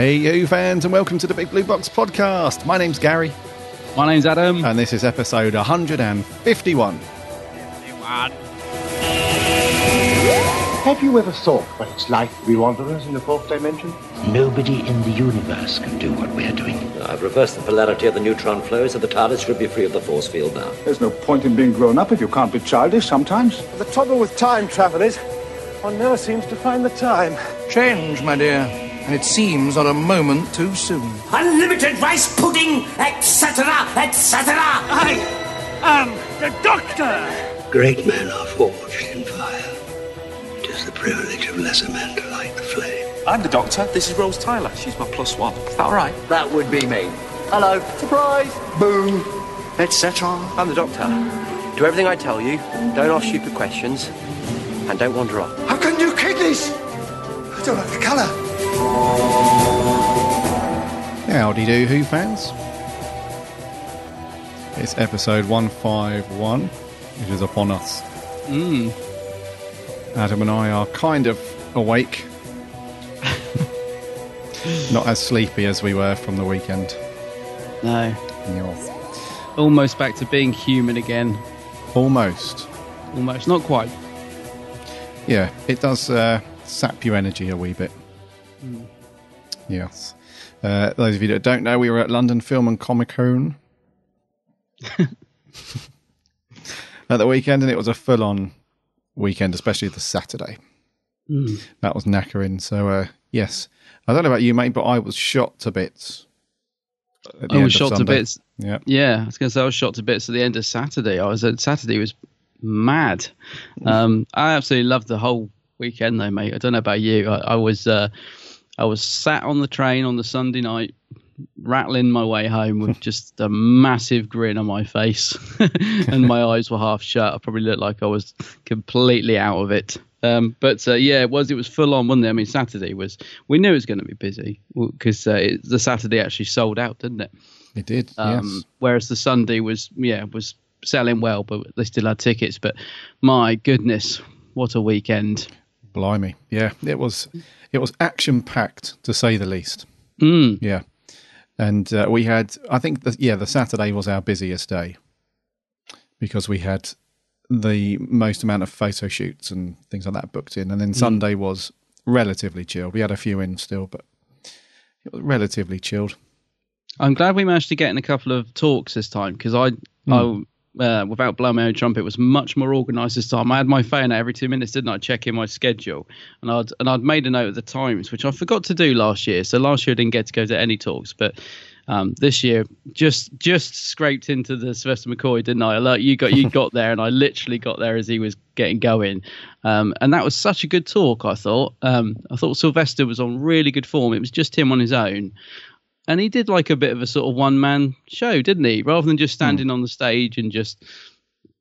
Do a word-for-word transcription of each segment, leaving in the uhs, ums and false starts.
Hey you fans, and welcome to the Big Blue Box Podcast. My name's Gary. My name's Adam. And this is episode one hundred fifty-one. fifty-one. Have you ever thought what it's like to be wanderers in the fourth dimension? Nobody in the universe can do what we're doing. I've reversed the polarity of the neutron flow, so the TARDIS should be free of the force field now. There's no point in being grown up if you can't be childish sometimes. The trouble with time travel is one never seems to find the time. Change, my dear. And it seems not a moment too soon. Unlimited rice pudding, et cetera, et cetera. I am the Doctor! Great men are forged in fire. It is the privilege of lesser men to light the flame. I'm the Doctor. This is Rose Tyler. She's my plus one. Is that all right? That would be me. Hello. Surprise. Boom. Et cetera. I'm the Doctor. Do everything I tell you. Don't ask stupid questions. And don't wander off. How can you kid this? I don't like the colour. Howdy do, Who fans. It's episode one fifty-one, which is upon us. Mm. Adam and I are kind of awake. Not as sleepy as we were from the weekend. No. Yes. Almost back to being human again. Almost. Almost, not quite. Yeah, it does uh, sap your energy a wee bit. Mm. Yes. Uh, those of you that don't know, we were at London Film and Comic-Con at the weekend, and it was a full-on weekend, especially the Saturday. Mm. That was knackering. So, uh, yes. I don't know about you, mate, but I was shot to bits. I was shot to bits. Yeah. Yeah, I was going to say I was shot to bits at the end of Saturday. I was at Saturday was... mad. um I absolutely loved the whole weekend though, mate. I don't know about you. I, I was uh I was sat on the train on the Sunday night rattling my way home with just a massive grin on my face and my eyes were half shut. I probably looked like I was completely out of it. Um but uh, yeah, it was it was full on, wasn't it? I mean, Saturday was, we knew it was going to be busy because uh, the Saturday actually sold out, didn't it? It did. Um yes. Whereas the Sunday was yeah was selling well, but they still had tickets. But my goodness, what a weekend. Blimey. Yeah, it was it was action packed to say the least. Mm. Yeah. And uh, we had, I think the, yeah the Saturday was our busiest day because we had the most amount of photo shoots and things like that booked in, and then Sunday mm. was relatively chilled. We had a few in still, but it was relatively chilled. I'm glad we managed to get in a couple of talks this time, because I mm. I Uh, without blowing my own trumpet, was much more organised this time. I had my phone out every two minutes, didn't I? Check in my schedule, and I'd and I'd made a note of the times, which I forgot to do last year. So last year I didn't get to go to any talks, but um, this year just just scraped into the Sylvester McCoy, didn't I? Like, you got you got there, and I literally got there as he was getting going, um, and that was such a good talk. I thought um, I thought Sylvester was on really good form. It was just him on his own. And he did like a bit of a sort of one-man show, didn't he? Rather than just standing mm. on the stage and just,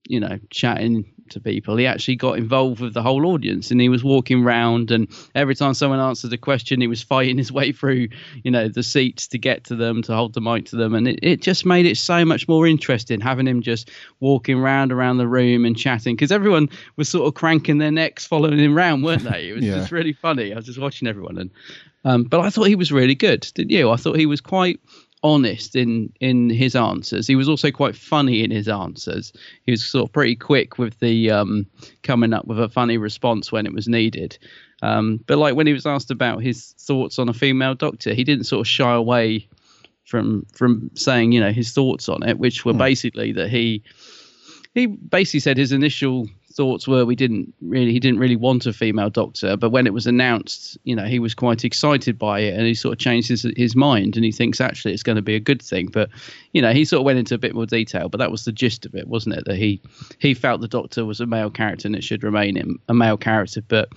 you know, chatting to people, he actually got involved with the whole audience, and he was walking round, and every time someone answered a question, he was fighting his way through, you know, the seats to get to them, to hold the mic to them. And it, it just made it so much more interesting having him just walking round around the room and chatting, because everyone was sort of cranking their necks following him round, weren't they? It was yeah. just really funny. I was just watching everyone. And Um, but I thought he was really good, didn't you? I thought he was quite honest in, in his answers. He was also quite funny in his answers. He was sort of pretty quick with the um, coming up with a funny response when it was needed. Um, but like when he was asked about his thoughts on a female doctor, he didn't sort of shy away from from saying, you know, his thoughts on it, which were yeah. basically that he he basically said his initial thoughts were we didn't really he didn't really want a female doctor, but when it was announced, you know, he was quite excited by it, and he sort of changed his, his mind, and he thinks actually it's going to be a good thing. But, you know, he sort of went into a bit more detail, but that was the gist of it, wasn't it? That he he felt the Doctor was a male character and it should remain a male character, but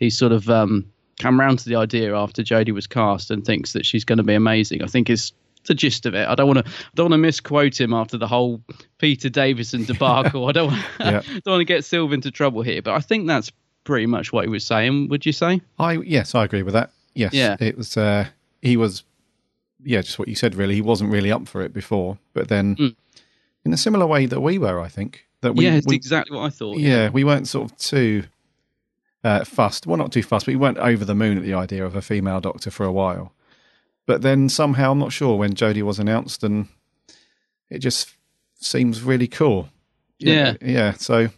he sort of um come round to the idea after Jodie was cast and thinks that she's going to be amazing. I think it's the gist of it. I don't want to I don't want to misquote him after the whole Peter Davison debacle. I don't want, yeah. don't want to get Sylv into trouble here, but I think that's pretty much what he was saying. Would you say? I yes, I agree with that. Yes, yeah. It was. Uh, he was, yeah, just what you said. Really, he wasn't really up for it before, but then, mm. in a similar way that we were, I think that we. Yeah, it's we, exactly what I thought. Yeah, yeah, we weren't sort of too uh, fussed. Well, not too fussed, but we weren't over the moon at the idea of a female doctor for a while. But then somehow, I'm not sure, when Jodie was announced, and it just seems really cool. Yeah. Yeah. So,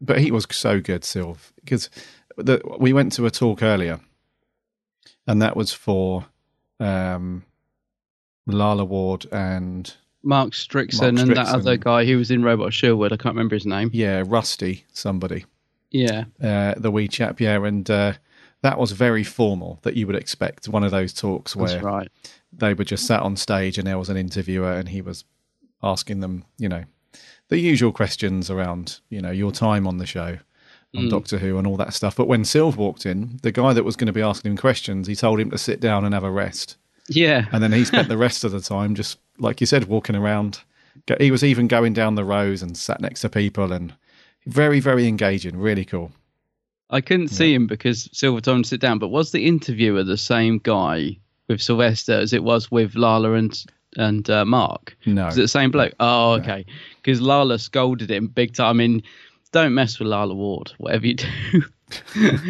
but he was so good, Sylv, because the, we went to a talk earlier, and that was for um, Lala Ward and Mark Strickson, Mark Strickson and that other guy who was in Robot Shield. I can't remember his name. Yeah, Rusty somebody. Yeah. Uh, the wee chap, yeah. And uh, that was very formal, that you would expect one of those talks where That's right. they were just sat on stage and there was an interviewer and he was asking them, you know, the usual questions around, you know, your time on the show, on mm. Doctor Who and all that stuff. But when Sylv walked in, the guy that was going to be asking him questions, he told him to sit down and have a rest. Yeah. And then he spent the rest of the time just, like you said, walking around. He was even going down the rows and sat next to people, and very, very engaging. Really cool. I couldn't yeah. see him because Sylv told him to sit down, but was the interviewer the same guy with Sylvester as it was with Lala and and uh, Mark? No. Was it the same bloke? Oh, okay. Because no. Lala scolded him big time. I mean, don't mess with Lala Ward, whatever you do.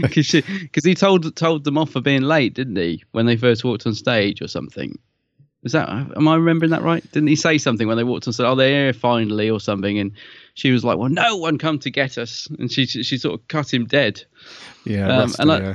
Because he told told them off for being late, didn't he, when they first walked on stage or something? Is that, am I remembering that right? Didn't he say something when they walked on stage? Oh, they're here finally or something. And she was like, well, no one come to get us. And she she sort of cut him dead. Yeah. Um, and like, yeah.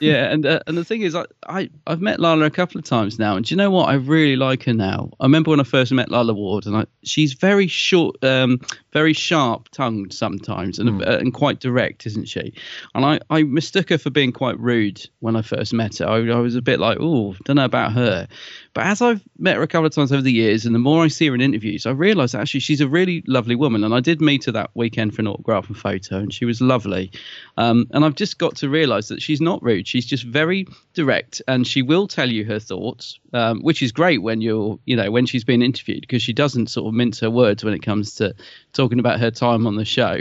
yeah. And uh, and the thing is, I, I, I've met Lala a couple of times now. And do you know what? I really like her now. I remember when I first met Lala Ward, and I, she's very short, um, very sharp tongued sometimes, and mm. uh, and quite direct, isn't she? And I, I mistook her for being quite rude when I first met her. I, I was a bit like, oh, don't know about her. But as I've met her a couple of times over the years, and the more I see her in interviews, I realise actually she's a really lovely woman. And I did meet her that weekend for an autograph and photo, and she was lovely. Um, and I've just got to realise that she's not rude. She's just very direct, and she will tell you her thoughts, um, which is great when you're, you know, when she's being interviewed, because she doesn't sort of mince her words when it comes to talking about her time on the show,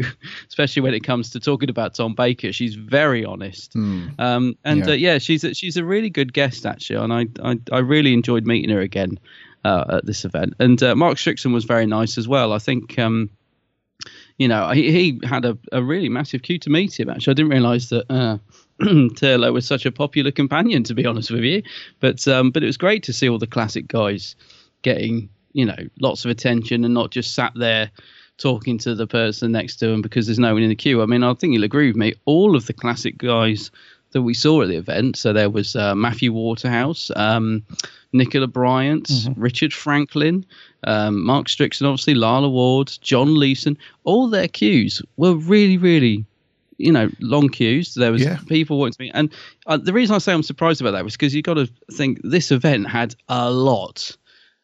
especially when it comes to talking about Tom Baker. She's very honest. Mm. Um, and yeah. Uh, yeah, she's a, she's a really good guest, actually. And I, I, I really enjoyed meeting her again uh, at this event, and uh, Mark Strickson was very nice as well. I think um, you know he, he had a, a really massive queue to meet him. Actually, I didn't realise that uh, Turlo was such a popular companion, to be honest with you. But um, but it was great to see all the classic guys getting, you know, lots of attention and not just sat there talking to the person next to him because there's no one in the queue. I mean, I think you'll agree with me. All of the classic guys that we saw at the event. So there was uh, Matthew Waterhouse, um, Nicola Bryant, mm-hmm. Richard Franklin, um, Mark Strickson, obviously, Lala Ward, John Leeson. All their queues were really, really, you know, long queues. There was yeah. people wanting to meet. And uh, the reason I say I'm surprised about that was because you've got to think this event had a lot,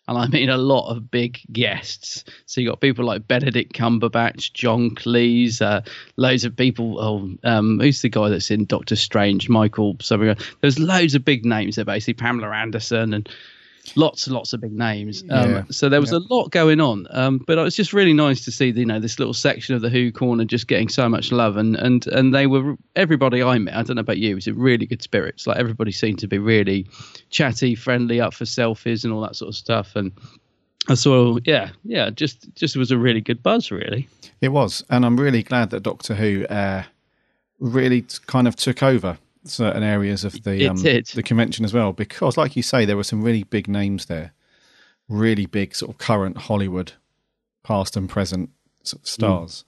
and I mean a lot of big guests. So you got people like Benedict Cumberbatch, John Cleese, uh, loads of people. Oh, um, who's the guy that's in Doctor Strange? Michael something. There's loads of big names there, basically. Pamela Anderson and lots and lots of big names. Um, yeah. So there was yeah. a lot going on. Um, but it was just really nice to see, you know, this little section of the Who Corner just getting so much love. And, and, and they were, everybody I met, I don't know about you, was in really good spirits. Like everybody seemed to be really chatty, friendly, up for selfies and all that sort of stuff. And I saw, yeah, yeah, just, just was a really good buzz, really. It was. And I'm really glad that Doctor Who uh, really kind of took over certain areas of the um, the convention as well, because like you say, there were some really big names there, really big sort of current Hollywood past and present sort of stars.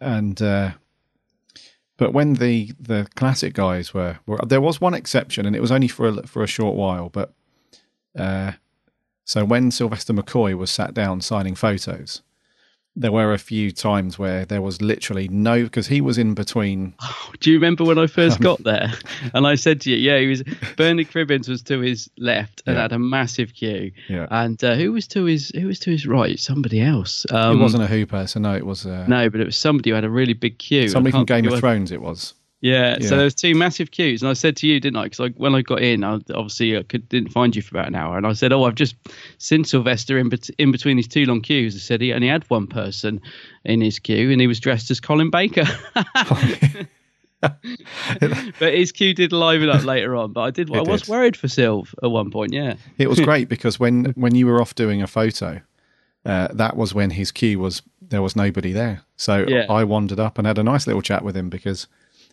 Mm. And uh, but when the the classic guys were, were there was one exception, and it was only for a, for a short while, but uh, so when Sylvester McCoy was sat down signing photos, there were a few times where there was literally no, because he was in between. Oh, do you remember when I first um, got there? And I said to you, yeah, he was. Bernard Cribbins was to his left and yeah. had a massive queue. Yeah. And uh, who was to his who was to his right? Somebody else. Um, it wasn't a Who person, no. It was uh, no, but it was somebody who had a really big queue. Somebody from Game of Thrones. It was. Yeah, yeah, so there was two massive queues, and I said to you, didn't I? Because when I got in, I obviously I could, didn't find you for about an hour, and I said, "Oh, I've just seen Sylvester in, bet- in between these two long queues." I said he only had one person in his queue, and he was dressed as Colin Baker. But his queue did liven up later on. But I did, I was did. worried for Sylv at one point. Yeah, it was great because when when you were off doing a photo, uh, that was when his queue was there was nobody there. So yeah. I wandered up and had a nice little chat with him because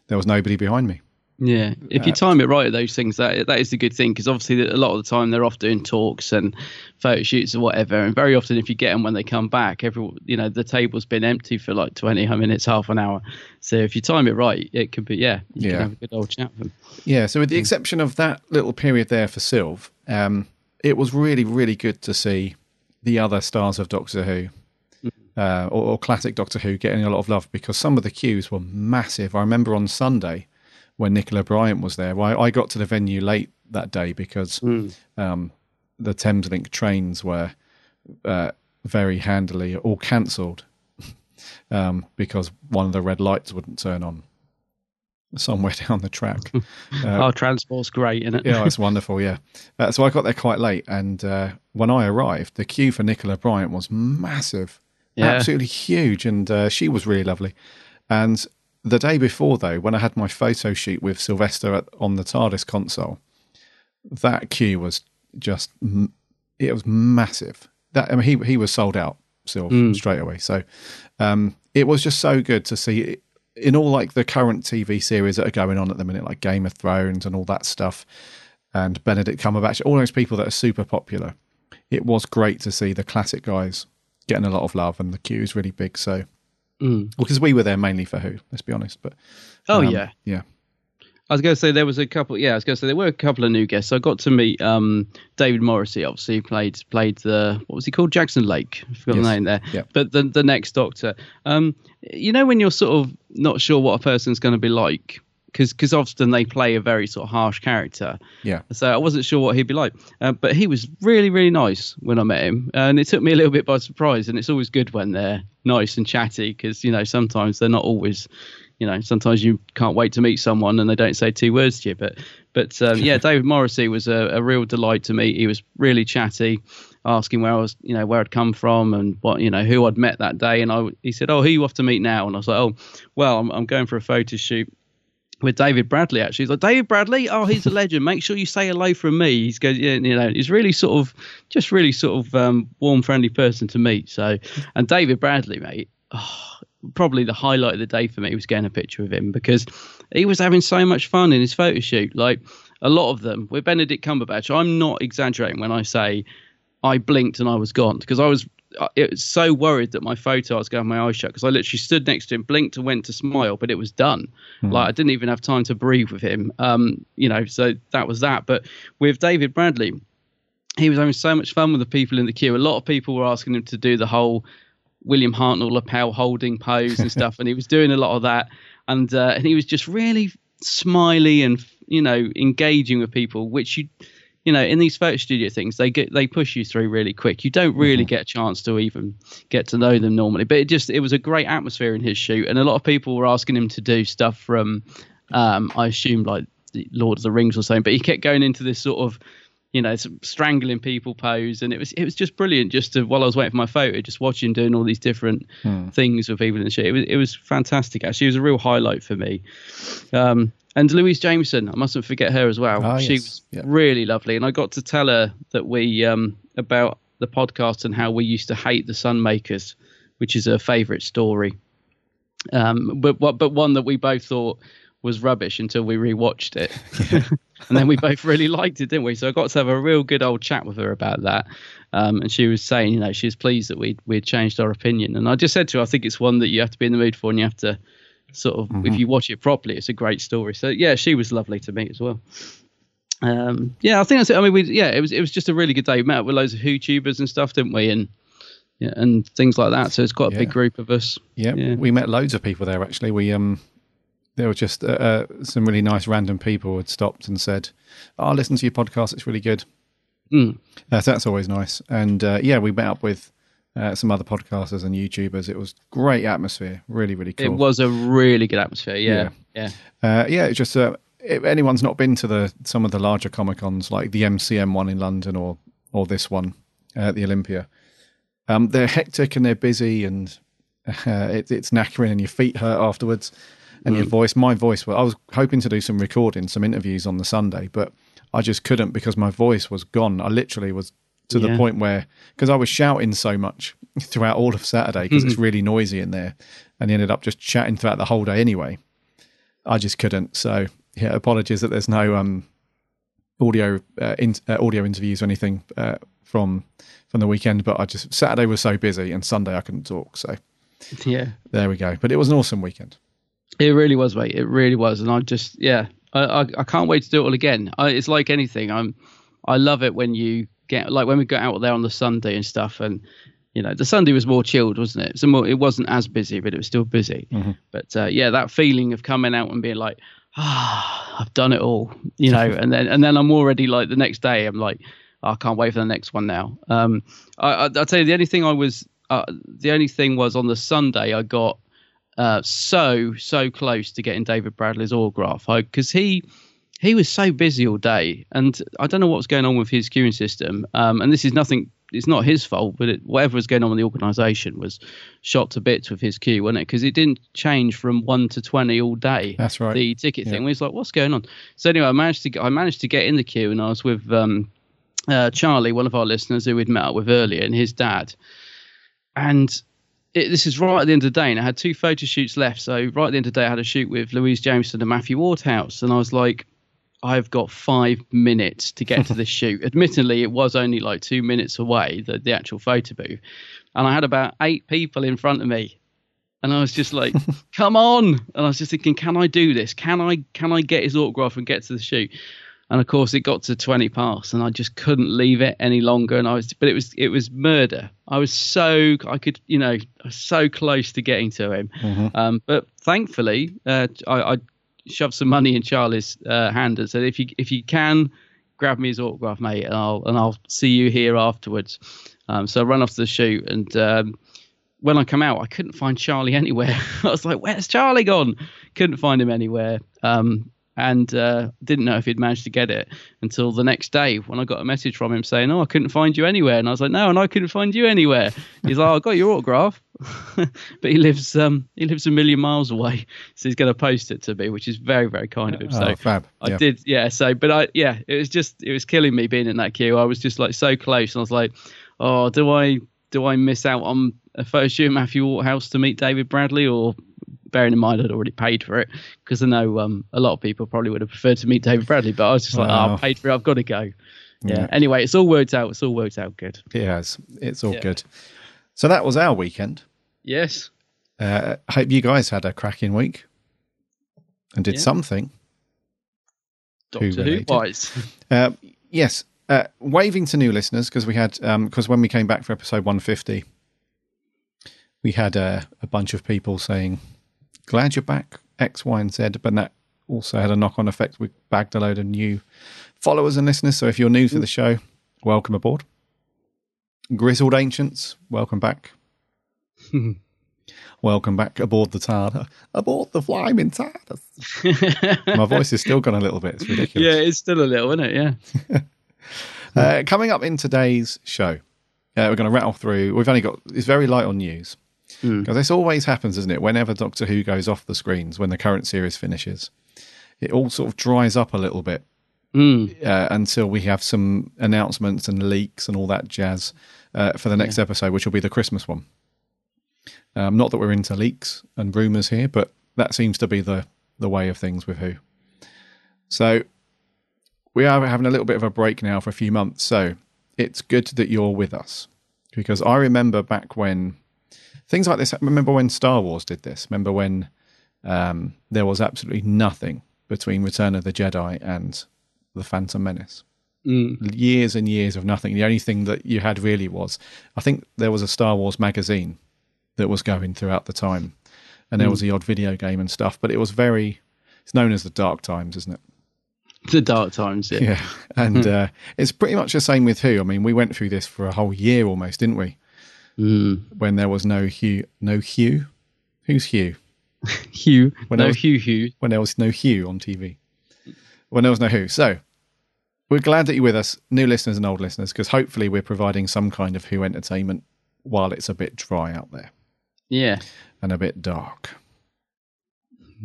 there was nobody behind me. Yeah, if you time it right at those things, that that is the good thing, because obviously a lot of the time they're off doing talks and photo shoots or whatever, and very often if you get them when they come back, every you know the table's been empty for like twenty minutes, half an hour. So if you time it right, it could be yeah, you yeah. can have a good old chat with them. Yeah, so with the exception of that little period there for Sylv, um, it was really really good to see the other stars of Doctor Who. Uh, or, or classic Doctor Who getting a lot of love, because some of the queues were massive. I remember on Sunday when Nicola Bryant was there, well, I, I got to the venue late that day because mm. um, the Thameslink trains were uh, very handily all cancelled um, because one of the red lights wouldn't turn on somewhere down the track. Uh, Our transport's great, isn't it? Yeah, it's wonderful, yeah. Uh, so I got there quite late, and uh, when I arrived, the queue for Nicola Bryant was massive. Yeah. Absolutely huge, and uh, she was really lovely. And the day before, though, when I had my photo shoot with Sylvester at, on the TARDIS console, that queue was just it was massive. That I mean, he he was sold out, Sylv, mm. straight away. So um, it was just so good to see in all like the current T V series that are going on at the minute, like Game of Thrones and all that stuff, and Benedict Cumberbatch, all those people that are super popular. It was great to see the classic guys getting a lot of love, and the queue is really big. So, mm. because we were there mainly for Who, let's be honest. But oh um, yeah, yeah. I was going to say there was a couple. Yeah, I was going to say there were a couple of new guests. So I got to meet um, David Morrissey. Obviously, who played played the what was he called? Jackson Lake. I forgot yes. the name there. Yeah. But the the next Doctor. Um, you know when you're sort of not sure what a person's going to be like. Because often they play a very sort of harsh character. Yeah. So I wasn't sure what he'd be like. Uh, but he was really, really nice when I met him. Uh, and it took me a little bit by surprise. And it's always good when they're nice and chatty because, you know, sometimes they're not always, you know, sometimes you can't wait to meet someone and they don't say two words to you. But, but um, yeah, David Morrissey was a, a real delight to meet. He was really chatty, asking where I was, you know, where I'd come from and what, you know, who I'd met that day. And I, he said, oh, who are you off to meet now? And I was like, oh, well, I'm, I'm going for a photo shoot with David Bradley. Actually, he's like, David Bradley, oh, he's a legend, make sure you say hello from me. He's goes, yeah, you know, he's really sort of just really sort of um warm, friendly person to meet. So, and David Bradley, mate, oh, probably the highlight of the day for me was getting a picture of him, because he was having so much fun in his photo shoot. Like a lot of them with Benedict Cumberbatch, I'm not exaggerating when I say I blinked and I was gone, because I was It was so worried that my photo, I was going, my eyes shut, because I literally stood next to him, blinked and went to smile, but it was done. Mm. Like I didn't even have time to breathe with him. Um, you know, so that was that. But with David Bradley, he was having so much fun with the people in the queue. A lot of people were asking him to do the whole William Hartnell lapel holding pose and stuff, and he was doing a lot of that. And uh, and he was just really smiley and, you know, engaging with people, which you. You know, in these photo studio things, they get they push you through really quick. You don't really mm-hmm. get a chance to even get to know them normally. But it just it was a great atmosphere in his shoot, and a lot of people were asking him to do stuff from, um, I assume like the Lord of the Rings or something. But he kept going into this sort of, you know, strangling people pose, and it was it was just brilliant. Just to, while I was waiting for my photo, just watching him doing all these different mm. things with people and shit. It was it was fantastic. Actually, it was a real highlight for me. Um, And Louise Jameson, I mustn't forget her as well. Oh, she yes. was yeah. really lovely. And I got to tell her that we um, about the podcast and how we used to hate the Sunmakers, which is her favourite story. Um, but but one that we both thought was rubbish until we rewatched it. Yeah. And then we both really liked it, didn't we? So I got to have a real good old chat with her about that. Um, and she was saying, you know, she was pleased that we'd, we'd changed our opinion. And I just said to her, I think it's one that you have to be in the mood for, and you have to sort of mm-hmm. if you watch it properly, it's a great story. So yeah, she was lovely to meet as well. Um yeah, I think that's it. I mean, we yeah it was it was just a really good day. We met up with loads of Who tubers and stuff, didn't we, and yeah, and things like that. So it's quite a yeah. big group of us. Yeah, yeah, we met loads of people there actually. We um there were just uh, uh, some really nice random people had stopped and said, oh, listen to your podcast, it's really good. mm. uh, so that's always nice. And uh, yeah, we met up with Uh, some other podcasters and YouTubers. It was great atmosphere. Really, really cool. It was a really good atmosphere. Yeah, yeah, yeah. Uh, yeah it's just uh, if anyone's not been to the some of the larger Comic Cons, like the M C M one in London or or this one uh, at the Olympia, um, they're hectic and they're busy, and uh, it, it's knackering, and your feet hurt afterwards, and mm. your voice. My voice. Well, I was hoping to do some recording, some interviews on the Sunday, but I just couldn't because my voice was gone. I literally was. To yeah. the point where, because I was shouting so much throughout all of Saturday, because mm-hmm. it's really noisy in there, and he ended up just chatting throughout the whole day anyway. I just couldn't. So yeah, apologies that there's no um, audio uh, in, uh, audio interviews or anything uh, from from the weekend, but I just Saturday was so busy and Sunday I couldn't talk. So yeah, there we go. But it was an awesome weekend. It really was, mate. It really was, and I just yeah, I I, I can't wait to do it all again. I, it's like anything. I'm I love it when you get like when we got out there on the Sunday and stuff, and you know the Sunday was more chilled, wasn't it? So more, it wasn't as busy, but it was still busy. Mm-hmm. But uh, yeah, that feeling of coming out and being like, ah, oh, I've done it all, you know, and then and then I'm already like the next day I'm like, oh, I can't wait for the next one now. Um, I, I I'll tell you the only thing I was uh, the only thing was on the Sunday I got. Uh, so, so close to getting David Bradley's autograph because he he was so busy all day. And I don't know what was going on with his queuing system. Um, and this is nothing. It's not his fault. But it, whatever was going on with the organisation was shot to bits with his queue, wasn't it? Because it didn't change from one to twenty all day. That's right. The ticket thing. Yeah. We was like, what's going on? So anyway, I managed to I managed to get in the queue and I was with um, uh, Charlie, one of our listeners who we'd met up with earlier, and his dad. And It, this is right at the end of the day, and I had two photo shoots left. So right at the end of the day, I had a shoot with Louise Jameson and Matthew Waterhouse, and I was like, I've got five minutes to get to this shoot. Admittedly, it was only like two minutes away, the, the actual photo booth, and I had about eight people in front of me, and I was just like, come on! And I was just thinking, can I do this? Can I can I get his autograph and get to the shoot? And of course, it got to twenty past, and I just couldn't leave it any longer. And I was, but it was, it was murder. I was so, I could, you know, so close to getting to him. Mm-hmm. Um, but thankfully, uh, I, I shoved some money in Charlie's uh, hand and said, "If you, if you can, grab me his autograph, mate, and I'll, and I'll see you here afterwards." Um, so I ran off to the shoot, and um, when I come out, I couldn't find Charlie anywhere. I was like, "Where's Charlie gone?" Couldn't find him anywhere. Um, And uh, didn't know if he'd managed to get it until the next day when I got a message from him saying, "Oh, I couldn't find you anywhere." And I was like, "No, and I couldn't find you anywhere." He's like, "Oh, I got your autograph," but he lives um, he lives a million miles away, so he's going to post it to me, which is very, very kind of him. So oh, fab. I yeah. did, yeah. So, but I, yeah, it was just it was killing me being in that queue. I was just like so close, and I was like, "Oh, do I do I miss out on a photo shoot at Matthew Waterhouse to meet David Bradley?" Or bearing in mind I'd already paid for it, because I know um, a lot of people probably would have preferred to meet David Bradley, but I was just like, oh, oh I paid for it, I've got to go. Yeah. yeah. Anyway, it's all worked out. It's all worked out good. It has. It's all yeah. good. So that was our weekend. Yes. Uh, I hope you guys had a cracking week and did yeah. something. Doctor Who, Who wise. Uh, yes. Uh, waving to new listeners, because we had um, because when we came back for episode one fifty, we had uh, a bunch of people saying, "Glad you're back, X, Y, and Z," but that also had a knock-on effect. We bagged a load of new followers and listeners, so if you're new to the show, welcome aboard. Grizzled Ancients, welcome back. Welcome back aboard the TARDIS. Aboard the flying TARDIS. My voice is still gone a little bit. It's ridiculous. Yeah, it's still a little, isn't it? Yeah. uh, coming up in today's show, uh, we're going to rattle through. We've only got, it's very light on news. Because mm. this always happens, isn't it? Whenever Doctor Who goes off the screens, when the current series finishes, it all sort of dries up a little bit mm. uh, until we have some announcements and leaks and all that jazz uh, for the next yeah. episode, which will be the Christmas one. Um, not that we're into leaks and rumours here, but that seems to be the, the way of things with Who. So we are having a little bit of a break now for a few months, so it's good that you're with us. Because I remember back when... Things like this, remember when Star Wars did this? Remember when um, there was absolutely nothing between Return of the Jedi and The Phantom Menace? Mm. Years and years of nothing. The only thing that you had really was, I think there was a Star Wars magazine that was going throughout the time. And there mm. was the odd video game and stuff. But it was very, it's known as the Dark Times, isn't it? The Dark Times, yeah. Yeah, and uh, it's pretty much the same with Who. I mean, we went through this for a whole year almost, didn't we? Mm. When there was no Hugh, no Hugh, who's Hugh? Hugh, when no was, Hugh, Hugh. When there was no Hugh on T V, when there was no Who. So we're glad that you're with us, new listeners and old listeners, because hopefully we're providing some kind of Who entertainment while it's a bit dry out there. Yeah, and a bit dark,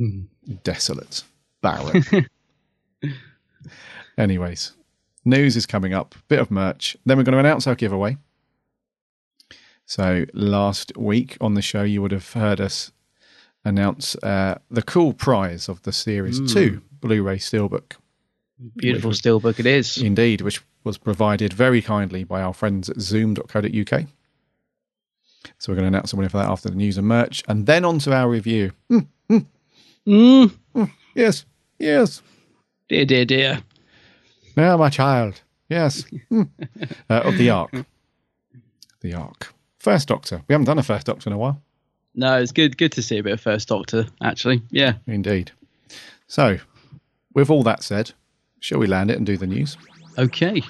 mm. desolate, barren. Anyways, news is coming up. Bit of merch. Then we're going to announce our giveaway. So last week on the show, you would have heard us announce uh, the cool prize of the Series Ooh. two Blu-ray steelbook. Beautiful was, steelbook it is. Indeed, which was provided very kindly by our friends at zoom dot co dot U K. So we're going to announce somebody for that after the news and merch. And then on to our review. Mm, mm. Mm. Mm, yes, yes. Dear, dear, dear. Now, my child. Yes. Mm. uh, of The Ark. The Ark. First Doctor. We haven't done a First Doctor in a while. No, it's good good to see a bit of First Doctor, actually. Yeah. Indeed. So, with all that said, shall we land it and do the news? Okay.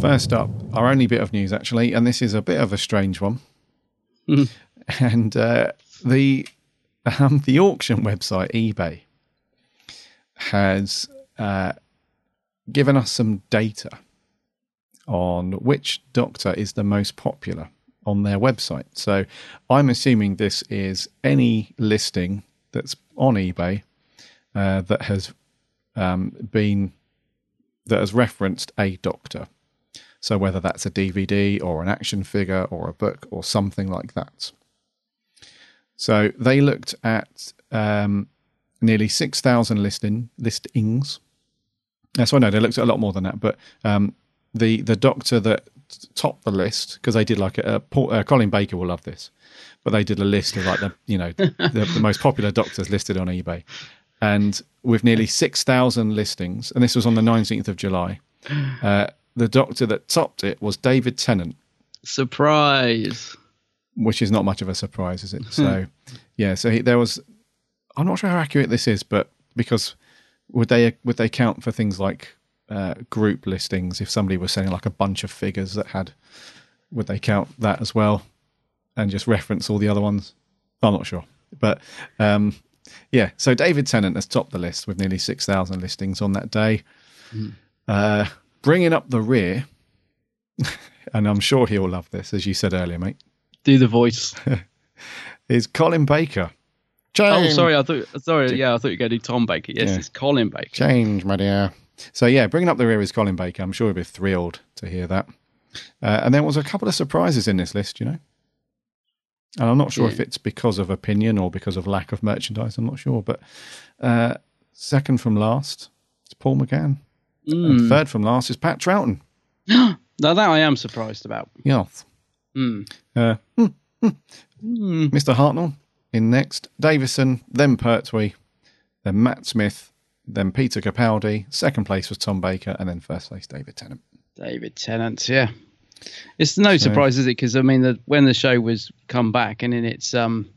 First up, our only bit of news, actually, and this is a bit of a strange one. Mm. And uh, the um, the auction website eBay has uh, given us some data on which Doctor is the most popular on their website. So I'm assuming this is any listing that's on eBay uh, that has um, been that has referenced a Doctor. So whether that's a D V D or an action figure or a book or something like that. So they looked at um, nearly six thousand listing, listings. That's why I know they looked at a lot more than that. But um, the, the Doctor that topped the list, because they did like a, a Paul, uh, Colin Baker will love this, but they did a list of like the, you know, the, the most popular Doctors listed on eBay. And with nearly six thousand listings, and this was on the nineteenth of July, uh, the Doctor that topped it was David Tennant. Surprise. Which is not much of a surprise, is it? So, yeah, so he, there was... I'm not sure how accurate this is, but because would they would they count for things like uh, group listings? If somebody was selling like a bunch of figures that had... Would they count that as well and just reference all the other ones? I'm not sure. But, um, yeah, so David Tennant has topped the list with nearly six thousand listings on that day. Mm. Uh Bringing up the rear, and I'm sure he'll love this, as you said earlier, mate. Do the voice. Is Colin Baker. Change. Oh, sorry, I thought. Sorry, yeah, I thought you were going to do Tom Baker. Yes, yeah. It's Colin Baker. Change, my dear. So yeah, bringing up the rear is Colin Baker. I'm sure he'll be thrilled to hear that. Uh, and there was a couple of surprises in this list, you know. And I'm not sure yeah. if it's because of opinion or because of lack of merchandise. I'm not sure, but uh, second from last, it's Paul McGann. Mm. And third from last is Pat Troughton. Now that I am surprised about. Yeah. Mm. Uh, mm, mm. Mm. Mister Hartnell in next. Davison, then Pertwee, then Matt Smith, then Peter Capaldi. Second place was Tom Baker, and then first place David Tennant. David Tennant, yeah. It's no so, surprise, is it? Because I mean, the, when the show was come back and in its um,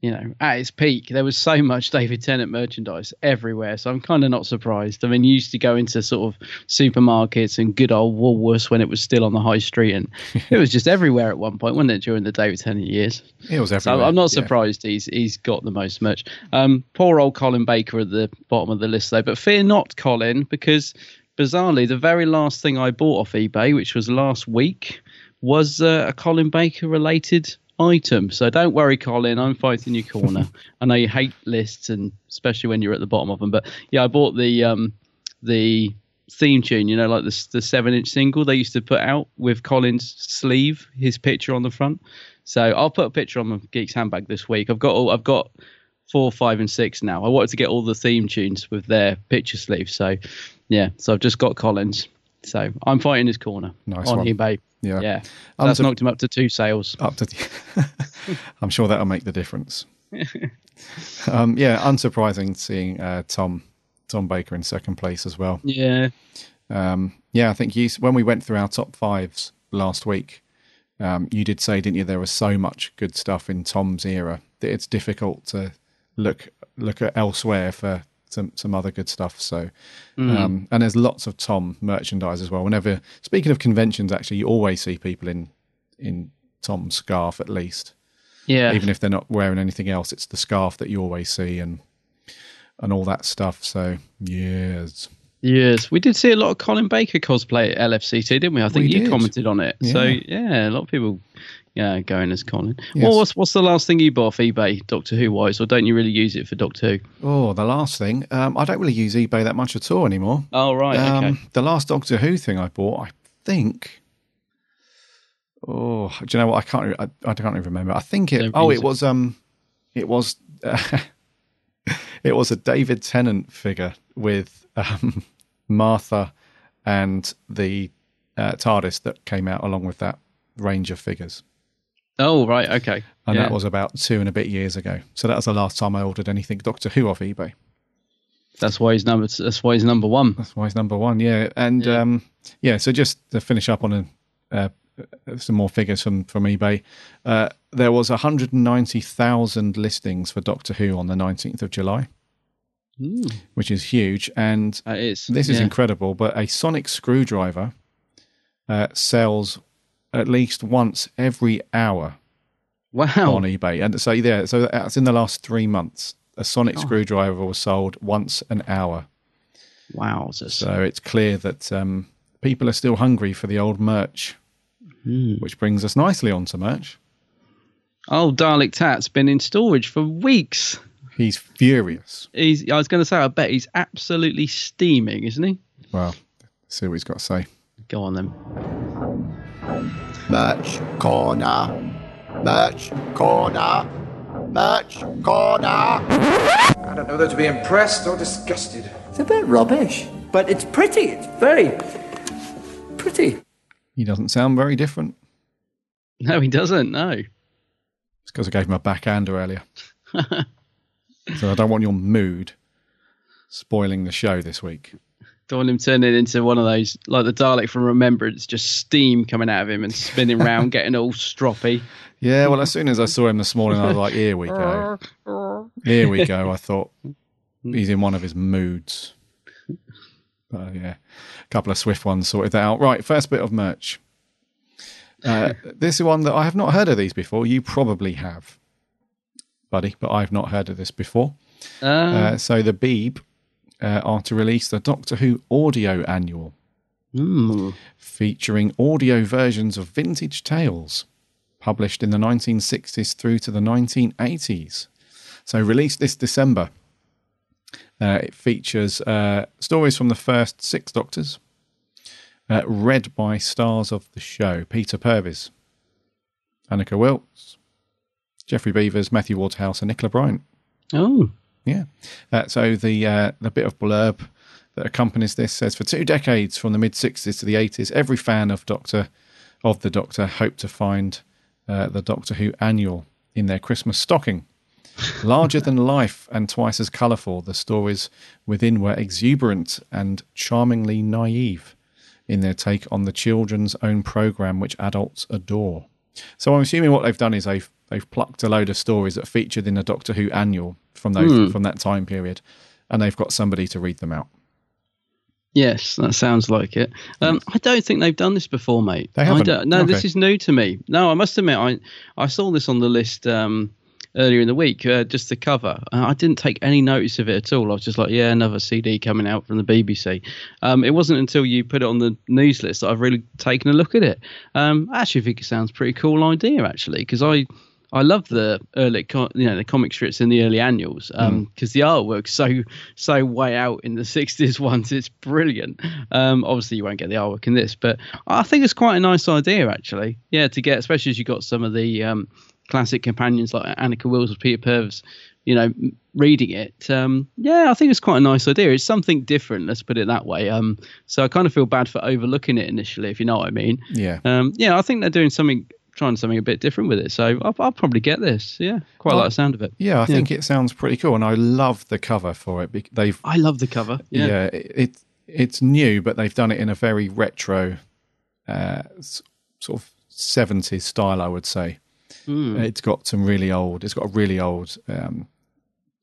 you know, at its peak, there was so much David Tennant merchandise everywhere. So I'm kind of not surprised. I mean, you used to go into sort of supermarkets and good old Woolworths when it was still on the high street. And it was just everywhere at one point, wasn't it, during the David Tennant years? It was everywhere. So I'm not surprised yeah. he's he's got the most merch. Um, poor old Colin Baker at the bottom of the list, though. But fear not, Colin, because bizarrely, the very last thing I bought off eBay, which was last week, was uh, a Colin Baker-related item. So don't worry, Colin, I'm fighting your corner. I know you hate lists, and especially when you're at the bottom of them. But yeah, I bought the um the theme tune, you know, like the the seven inch single they used to put out with Colin's sleeve, his picture on the front. So I'll put a picture on my Geek's Handbag this week. I've got all, I've got four, five, and six now. I wanted to get all the theme tunes with their picture sleeve. So yeah, so I've just got Colin's. So I'm fighting his corner nice on one. eBay. Yeah, yeah. So that's to, knocked him up to two sales. Up to, I'm sure that'll make the difference. um, yeah, unsurprising seeing uh, Tom Tom Baker in second place as well. Yeah, um, yeah. I think you when we went through our top fives last week, um, you did say, didn't you? There was so much good stuff in Tom's era that it's difficult to look look at elsewhere for some some other good stuff. So mm. um and there's lots of Tom merchandise as well. Whenever speaking of conventions, actually, you always see people in in Tom's scarf, at least. Yeah, even if they're not wearing anything else, it's the scarf that you always see and and all that stuff. So yes, Yes, we did see a lot of Colin Baker cosplay at L F C T, didn't we? I think we you did. commented on it. Yeah. So, yeah, a lot of people yeah, going as Colin. Yes. Well, what's, what's the last thing you bought off eBay, Doctor Who-wise, or don't you really use it for Doctor Who? Oh, the last thing? Um, I don't really use eBay that much at all anymore. Oh, right, um, okay. The last Doctor Who thing I bought, I think... Oh, do you know what? I can't I, I can't even remember. I think it... No oh, reason. it was... um, It was... Uh, it was a David Tennant figure with... Um, Martha and the uh, TARDIS that came out along with that range of figures. Oh, right. Okay. And yeah. that was about two and a bit years ago. So that was the last time I ordered anything Doctor Who off eBay. That's why he's number, that's why he's number one. That's why he's number one. Yeah. And yeah. Um, yeah so just to finish up on a, uh, some more figures from, from eBay, uh, there was one hundred ninety thousand listings for Doctor Who on the nineteenth of July. Ooh. Which is huge, and uh, this is yeah. incredible, but a sonic screwdriver uh, sells at least once every hour wow. on eBay. And so yeah, so that's in the last three months. A sonic oh. screwdriver was sold once an hour. Wow. So it's clear that um, people are still hungry for the old merch, mm. which brings us nicely onto merch. Oh, Dalek Tat's been in storage for weeks. He's furious. He's, I was going to say, I bet he's absolutely steaming, isn't he? Well, let's see what he's got to say. Go on then. Merch corner. Merch corner. Merch corner. I don't know whether to be impressed or disgusted. It's a bit rubbish, but it's pretty. It's very pretty. He doesn't sound very different. No, he doesn't, no. It's because I gave him a backhander earlier. So I don't want your mood spoiling the show this week. Don't want him turning into one of those, like the Dalek from Remembrance, just steam coming out of him and spinning round, getting all stroppy. Yeah, well, as soon as I saw him this morning, I was like, here we go. Here we go, I thought. He's in one of his moods. But yeah, a couple of swift ones sorted that out. Right, first bit of merch. Uh, this is one that I have not heard of these before. You probably have. Buddy, but I've not heard of this before. Uh, uh, so the Beeb uh, are to release the Doctor Who Audio Annual, ooh. featuring audio versions of vintage tales published in the nineteen sixties through to the nineteen eighties. So released this December. Uh, it features uh, stories from the first six Doctors, uh, read by stars of the show, Peter Purvis, Annika Wilkes, Jeffrey Beavers, Matthew Waterhouse, and Nicola Bryant. Oh. Yeah. Uh, so the uh, the bit of blurb that accompanies this says, for two decades, from the mid-sixties to the eighties, every fan of Doctor of the Doctor hoped to find uh, the Doctor Who annual in their Christmas stocking. Larger than life and twice as colourful, the stories within were exuberant and charmingly naive in their take on the children's own programme, which adults adore. So I'm assuming what they've done is they've They've plucked a load of stories that featured in a Doctor Who annual from those mm. from that time period, and they've got somebody to read them out. Yes, that sounds like it. Um, I don't think they've done this before, mate. They haven't. I don't, no, okay. This is new to me. No, I must admit, I I saw this on the list um, earlier in the week, uh, just the cover. I didn't take any notice of it at all. I was just like, yeah, another C D coming out from the B B C. Um, it wasn't until you put it on the news list that I've really taken a look at it. Um, I actually think it sounds a pretty cool idea, actually, because I... I love the early, you know, the comic strips in the early annuals because um, mm. the artwork's so so way out in the sixties ones. It's brilliant. Um, obviously, you won't get the artwork in this, but I think it's quite a nice idea actually. Yeah, to get, especially as you got some of the um, classic companions like Annika Wills or Peter Purves, you know, reading it. Um, yeah, I think it's quite a nice idea. It's something different. Let's put it that way. Um, so I kind of feel bad for overlooking it initially, if you know what I mean. Yeah. Um, yeah, I think they're doing something. Trying something a bit different with it, so I'll, I'll probably get this. Yeah, quite well, like the sound of it. Yeah, I think yeah. it sounds pretty cool, and I love the cover for it. They've, I love the cover. Yeah, yeah it, it it's new, but they've done it in a very retro, uh, sort of seventies style, I would say. Mm. It's got some really old. It's got a really old um,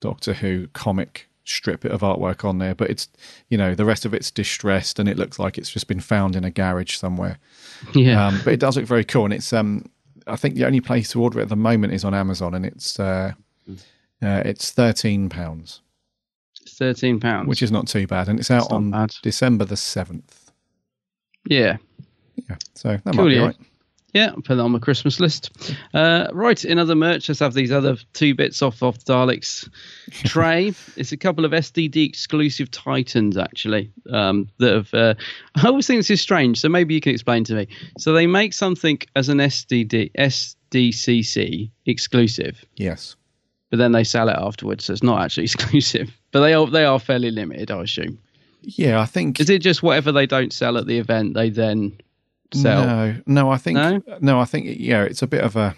Doctor Who comic strip bit of artwork on there, but it's, you know, the rest of it's distressed and it looks like it's just been found in a garage somewhere. Yeah, um, but it does look very cool, and it's um I think the only place to order it at the moment is on Amazon, and it's uh, uh it's thirteen pounds. It's thirteen pounds. Which is not too bad. And it's out it's on bad. December the seventh. Yeah. Yeah. So that cool, might be yeah. right. Yeah, I'll put that on my Christmas list. Uh, right, in other merch, let's have these other two bits off of Dalek's tray. It's a couple of S D D exclusive Titans, actually, um, that have... Uh, I always think this is strange, so maybe you can explain to me. So they make something as an S D D, S D C C exclusive. Yes. But then they sell it afterwards, so it's not actually exclusive. But they are, they are fairly limited, I assume. Yeah, I think... Is it just whatever they don't sell at the event, they then... Sell. No, no, I think no? no, I think yeah, it's a bit of a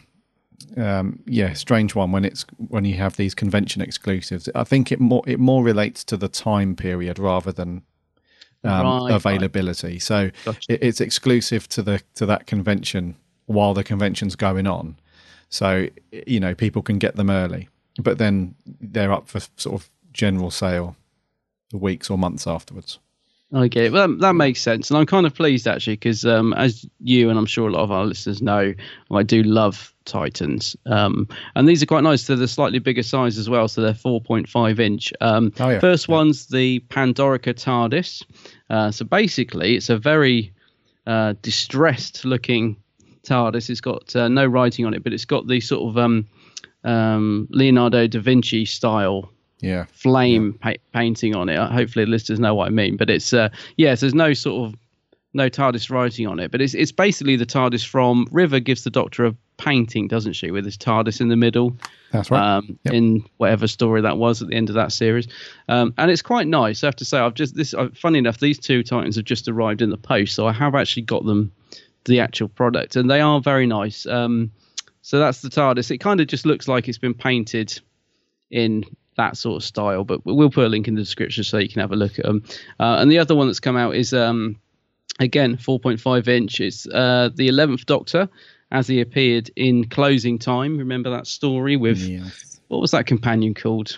um, yeah strange one when it's when you have these convention exclusives. I think it more it more relates to the time period rather than um, right, availability. Right. So gotcha. it, it's exclusive to the to that convention while the convention's going on. So you know people can get them early, but then they're up for sort of general sale the weeks or months afterwards. Okay, well, that, that makes sense. And I'm kind of pleased, actually, because um, as you and I'm sure a lot of our listeners know, I do love Titans. Um, and these are quite nice. They're the slightly bigger size as well, so they're four point five inch. Um, oh, yeah. First yeah. one's the Pandorica TARDIS. Uh, so basically, it's a very uh, distressed-looking TARDIS. It's got uh, no writing on it, but it's got the sort of um, um, Leonardo da Vinci style Yeah, flame yeah. Pa- painting on it. Hopefully, the listeners know what I mean. But it's uh, yeah, so there's no sort of no TARDIS writing on it. But it's it's basically the TARDIS from River gives the Doctor a painting, doesn't she? With his TARDIS in the middle. That's right. Um, yep. In whatever story that was at the end of that series, um, and it's quite nice. I have to say, I've just this. Uh, funny enough, these two Titans have just arrived in the post, so I have actually got them the actual product, and they are very nice. Um, so that's the TARDIS. It kind of just looks like it's been painted in that sort of style, but we'll put a link in the description so you can have a look at them. Uh, and the other one that's come out is, um, again, four point five inch. It's uh, the eleventh Doctor as he appeared in Closing Time. Remember that story with, yes. what was that companion called?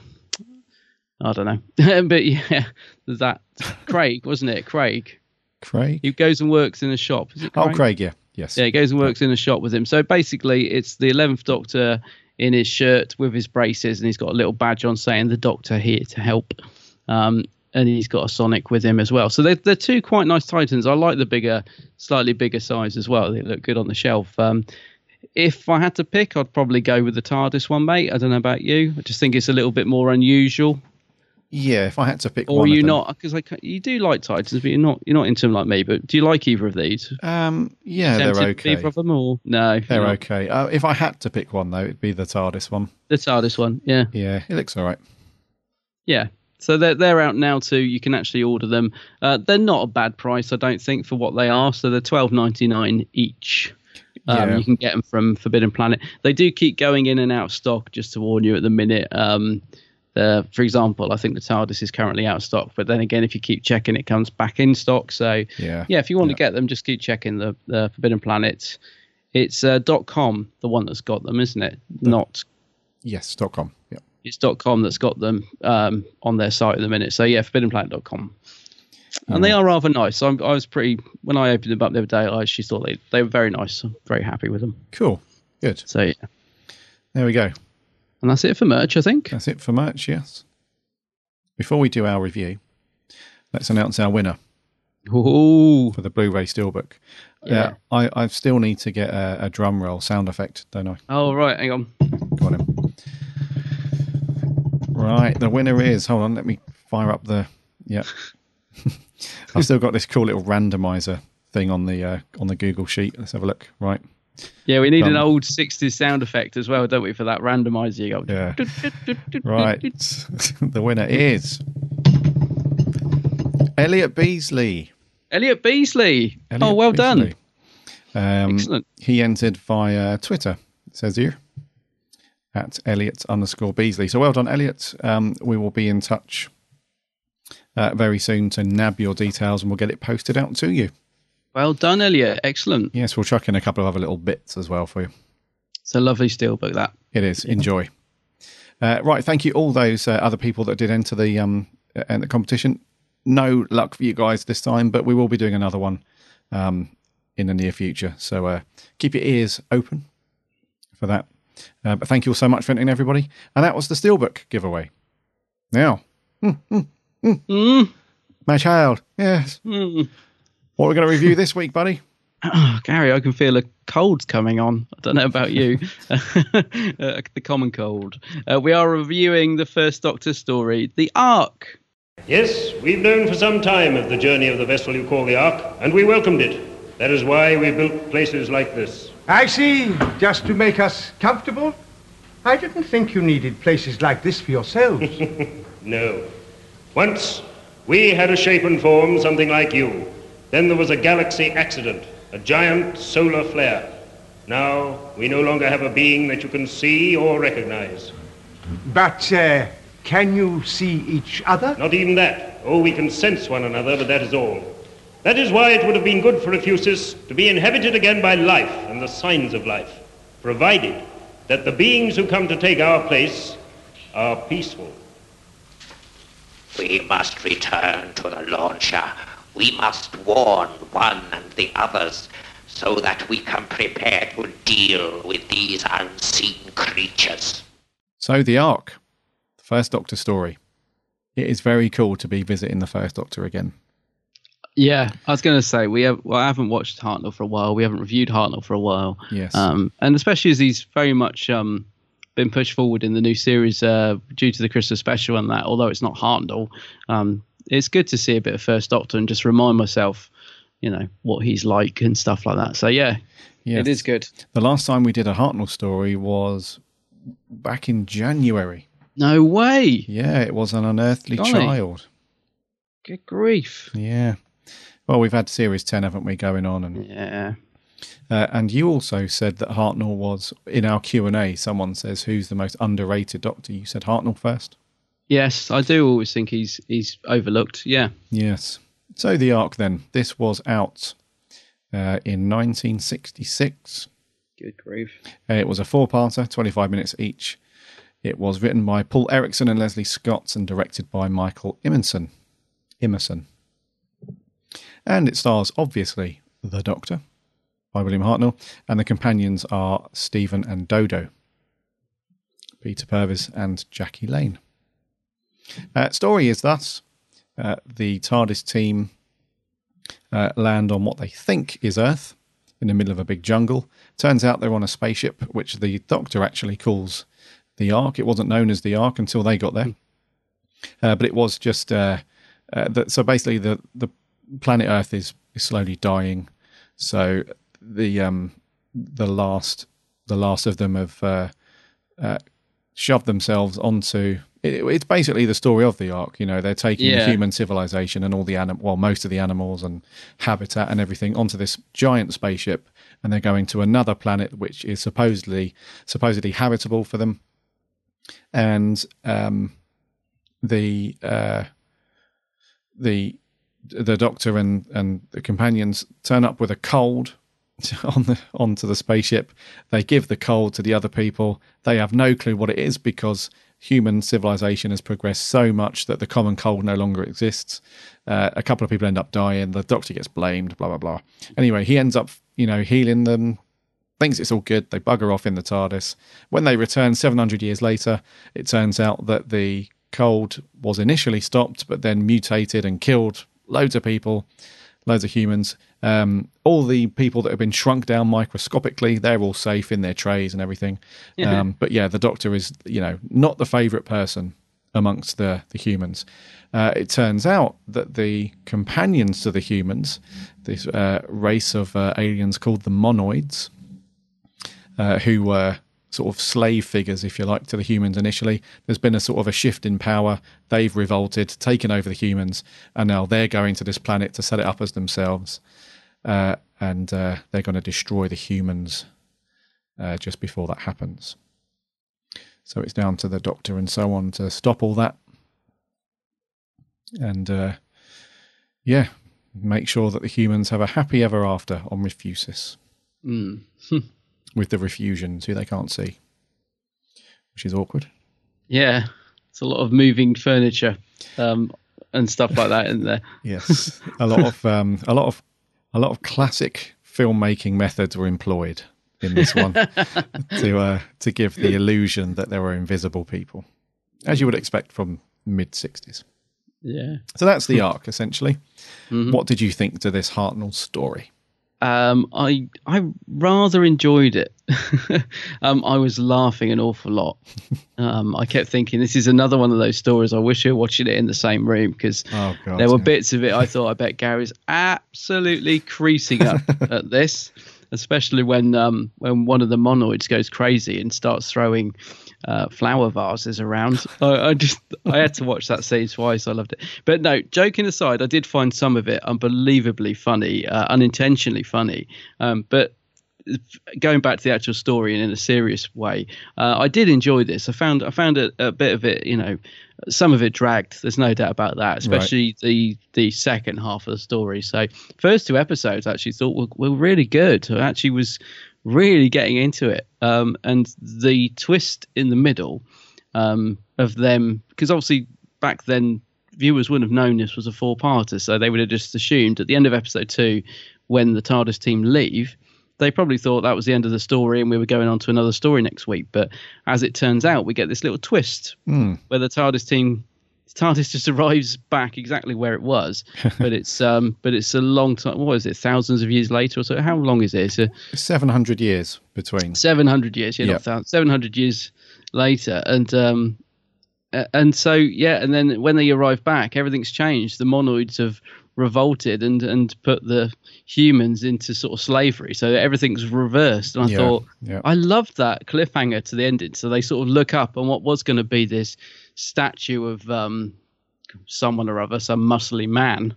I don't know. But yeah, that Craig, wasn't it? Craig. Craig? He goes and works in a shop. Is it Craig? Oh, Craig, yeah. Yes. Yeah, he goes and works in a shop with him. So basically, it's the eleventh Doctor in his shirt with his braces, and he's got a little badge on saying the Doctor here to help. Um, and he's got a Sonic with him as well. So they're, they're two quite nice Titans. I like the bigger, slightly bigger size as well. They look good on the shelf. Um, if I had to pick, I'd probably go with the TARDIS one, mate. I don't know about you. I just think it's a little bit more unusual. Yeah, if I had to pick or one. Or you not, because you do like Titans, but you're not you're not into them like me. But do you like either of these? Um, yeah, they're okay. Either of them or no? They're not. okay. Uh, if I had to pick one though, it'd be the TARDIS one. The TARDIS one, yeah. Yeah, it looks all right. Yeah, so they're they're out now too. You can actually order them. Uh, they're not a bad price, I don't think, for what they are. So they're twelve ninety-nine each. Um, yeah. You can get them from Forbidden Planet. They do keep going in and out of stock, just to warn you at the minute. Um. Uh, for example, I think the TARDIS is currently out of stock, but then again, if you keep checking, it comes back in stock. So yeah, yeah if you want yeah. to get them, just keep checking the, the Forbidden Planet. It's uh, .com, the one that's got them, isn't it? The, Not yes, .com. Yeah, it's .com that's got them um, on their site at the minute. So yeah, forbidden planet dot com, and mm. they are rather nice. I'm, I was pretty when I opened them up the other day. I actually thought they they were very nice. I'm very happy with them. Cool, good. So yeah, there we go. And that's it for merch, I think. That's it for merch, yes. Before we do our review, let's announce our winner. Ooh. For the Blu-ray Steelbook. Yeah. Uh, I, I still need to get a, a drum roll sound effect, don't I? Oh, right. Hang on. Got him. Right. The winner is... Hold on. Let me fire up the... Yeah. I've still got this cool little randomizer thing on the uh, on the Google sheet. Let's have a look. Right. Yeah, we need um, an old sixties sound effect as well, don't we, for that randomizer. You go, yeah. do, do, do, do, right. The winner is Elliot Beasley. Elliot Beasley. Elliot oh, well Beasley. done. Um, Excellent. He entered via Twitter, it says here, at Elliot underscore Beasley. So well done, Elliot. Um, we will be in touch uh, very soon to nab your details and we'll get it posted out to you. Well done, Elliot. Excellent. Yes, we'll chuck in a couple of other little bits as well for you. It's a lovely steelbook, that. It is. Yeah. Enjoy. Uh, right, thank you all those uh, other people that did enter the um uh, the competition. No luck for you guys this time, but we will be doing another one um, in the near future. So uh, keep your ears open for that. Uh, but thank you all so much for entering, everybody. And that was the steelbook giveaway. Now, Mm, mm, mm. Mm. My child, yes. Mm. What are we going to review this week, buddy? Oh, Gary, I can feel a cold's coming on. I don't know about you. uh, the common cold. Uh, we are reviewing the First Doctor story, The Ark. Yes, we've known for some time of the journey of the vessel you call the Ark, and we welcomed it. That is why we built places like this. I see. Just to make us comfortable? I didn't think you needed places like this for yourselves. No. Once, we had a shape and form something like you. Then there was a galaxy accident, a giant solar flare. Now, we no longer have a being that you can see or recognize. But uh, can you see each other? Not even that. Oh, we can sense one another, but that is all. That is why it would have been good for Refusis to be inhabited again by life and the signs of life, provided that the beings who come to take our place are peaceful. We must return to the launcher. We must warn one and the others so that we can prepare to deal with these unseen creatures. So the Ark, the First Doctor story. It is very cool to be visiting the First Doctor again. Yeah, I was going to say, we have, well, I haven't watched Hartnell for a while. We haven't reviewed Hartnell for a while. Yes. Um, and especially as he's very much um, been pushed forward in the new series uh, due to the Christmas special and that, although it's not Hartnell, um, it's good to see a bit of First Doctor and just remind myself, you know, what he's like and stuff like that. So, yeah, yes. It is good. The last time we did a Hartnell story was back in January. No way. Yeah, it was An Unearthly Golly. Child. Good grief. Yeah. Well, we've had Series ten, haven't we, going on? And, yeah. Uh, and you also said that Hartnell was, in our Q and A, someone says, who's the most underrated Doctor? You said Hartnell first. Yes, I do always think he's he's overlooked, yeah. Yes. So the Ark then, this was out uh, in nineteen sixty-six. Good grief. Uh, it was a four-parter, twenty-five minutes each. It was written by Paul Erickson and Leslie Scott and directed by Michael Imerson. Imerson. And it stars, obviously, The Doctor by William Hartnell, and the companions are Stephen and Dodo, Peter Purvis and Jackie Lane. Uh, story is thus, uh, the TARDIS team uh, land on what they think is Earth in the middle of a big jungle. Turns out they're on a spaceship, which the Doctor actually calls the Ark. It wasn't known as the Ark until they got there. Uh, but it was just... Uh, uh, the, so basically the, the planet Earth is, is slowly dying. So the um, the last the last of them have uh, uh, shoved themselves onto... It, it's basically the story of the Ark. You know, they're taking yeah. human civilization and all the anim- well, most of the animals and habitat and everything onto this giant spaceship, and they're going to another planet which is supposedly supposedly habitable for them. And um, the uh, the the Doctor and, and the companions turn up with a cold on the onto the spaceship. They give the cold to the other people. They have no clue what it is because human civilization has progressed so much that the common cold no longer exists. Uh, a couple of people end up dying. The Doctor gets blamed, blah, blah, blah. Anyway, he ends up, you know, healing them, thinks it's all good. They bugger off in the TARDIS. When they return seven hundred years later, it turns out that the cold was initially stopped, but then mutated and killed loads of people, loads of humans. Um, all the people that have been shrunk down microscopically, they're all safe in their trays and everything. Yeah. Um, but yeah, the Doctor is, you know, not the favourite person amongst the, the humans. Uh, it turns out that the companions to the humans, this uh, race of uh, aliens called the Monoids, uh, who were sort of slave figures, if you like, to the humans initially. There's been a sort of a shift in power. They've revolted, taken over the humans, and now they're going to this planet to set it up as themselves. Uh, and uh, they're going to destroy the humans uh, just before that happens. So it's down to the Doctor and so on to stop all that. And, uh, yeah, make sure that the humans have a happy ever after on Refusis. Mm. With the Refusians, who they can't see, which is awkward. Yeah, it's a lot of moving furniture um, and stuff like that in there. Yes, a lot of um, a lot of a lot of classic filmmaking methods were employed in this one to uh, to give the illusion that there were invisible people, as you would expect from mid sixties. Yeah. So that's the arc, essentially. Mm-hmm. What did you think to this Hartnell story? Um, I I rather enjoyed it. um, I was laughing an awful lot. Um, I kept thinking, this is another one of those stories. I wish we were watching it in the same room, because oh, God, there were yeah. bits of it I thought, I bet Gary's absolutely creasing up at this, especially when um, when one of the monoids goes crazy and starts throwing uh, flower vases around. I, I just I had to watch that scene twice. I loved it. But no, joking aside, I did find some of it unbelievably funny, uh, unintentionally funny. Um, but going back to the actual story and in a serious way, uh, I did enjoy this. I found I found a, a bit of it, you know, some of it dragged. There's no doubt about that, especially right. the the second half of the story. So first two episodes, I actually thought were, were really good. I actually was really getting into it. Um, and the twist in the middle um, of them, because obviously back then viewers wouldn't have known this was a four-parter, so they would have just assumed at the end of episode two, when the TARDIS team leave, they probably thought that was the end of the story and we were going on to another story next week. But as it turns out, we get this little twist mm. where the TARDIS team, TARDIS just arrives back exactly where it was. But it's um, but it's a long time. What is it? Thousands of years later or so? How long is it? seven hundred years between. seven hundred years. Yeah, yep. not seven hundred years later. And, um, and so, yeah. And then when they arrive back, everything's changed. The monoids have revolted and and put the humans into sort of slavery, so everything's reversed. And I yeah, thought yeah. I loved that cliffhanger to the ending. So they sort of look up and what was going to be this statue of um someone or other, some muscly man,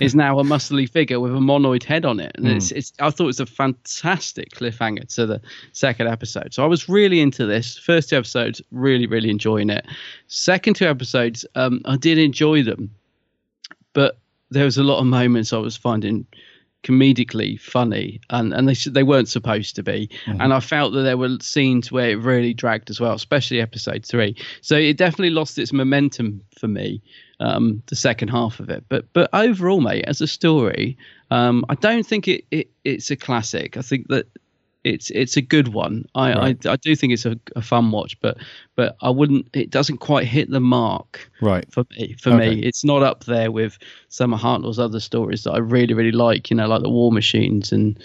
is now a muscly figure with a monoid head on it. And mm. it's, it's I thought it was a fantastic cliffhanger to the second episode. So I was really into this. First two episodes, really really enjoying it. Second two episodes, um I did enjoy them, but there was a lot of moments I was finding comedically funny, and, and they they weren't supposed to be. Mm-hmm. And I felt that there were scenes where it really dragged as well, especially episode three. So it definitely lost its momentum for me, um, the second half of it. But but overall, mate, as a story, um, I don't think it, it it's a classic. I think that it's it's a good one. I right. I, I do think it's a, a fun watch, but but I wouldn't. It doesn't quite hit the mark. Right. For me, for okay. me, it's not up there with some of Hartnell's other stories that I really really like. You know, like the War Machines and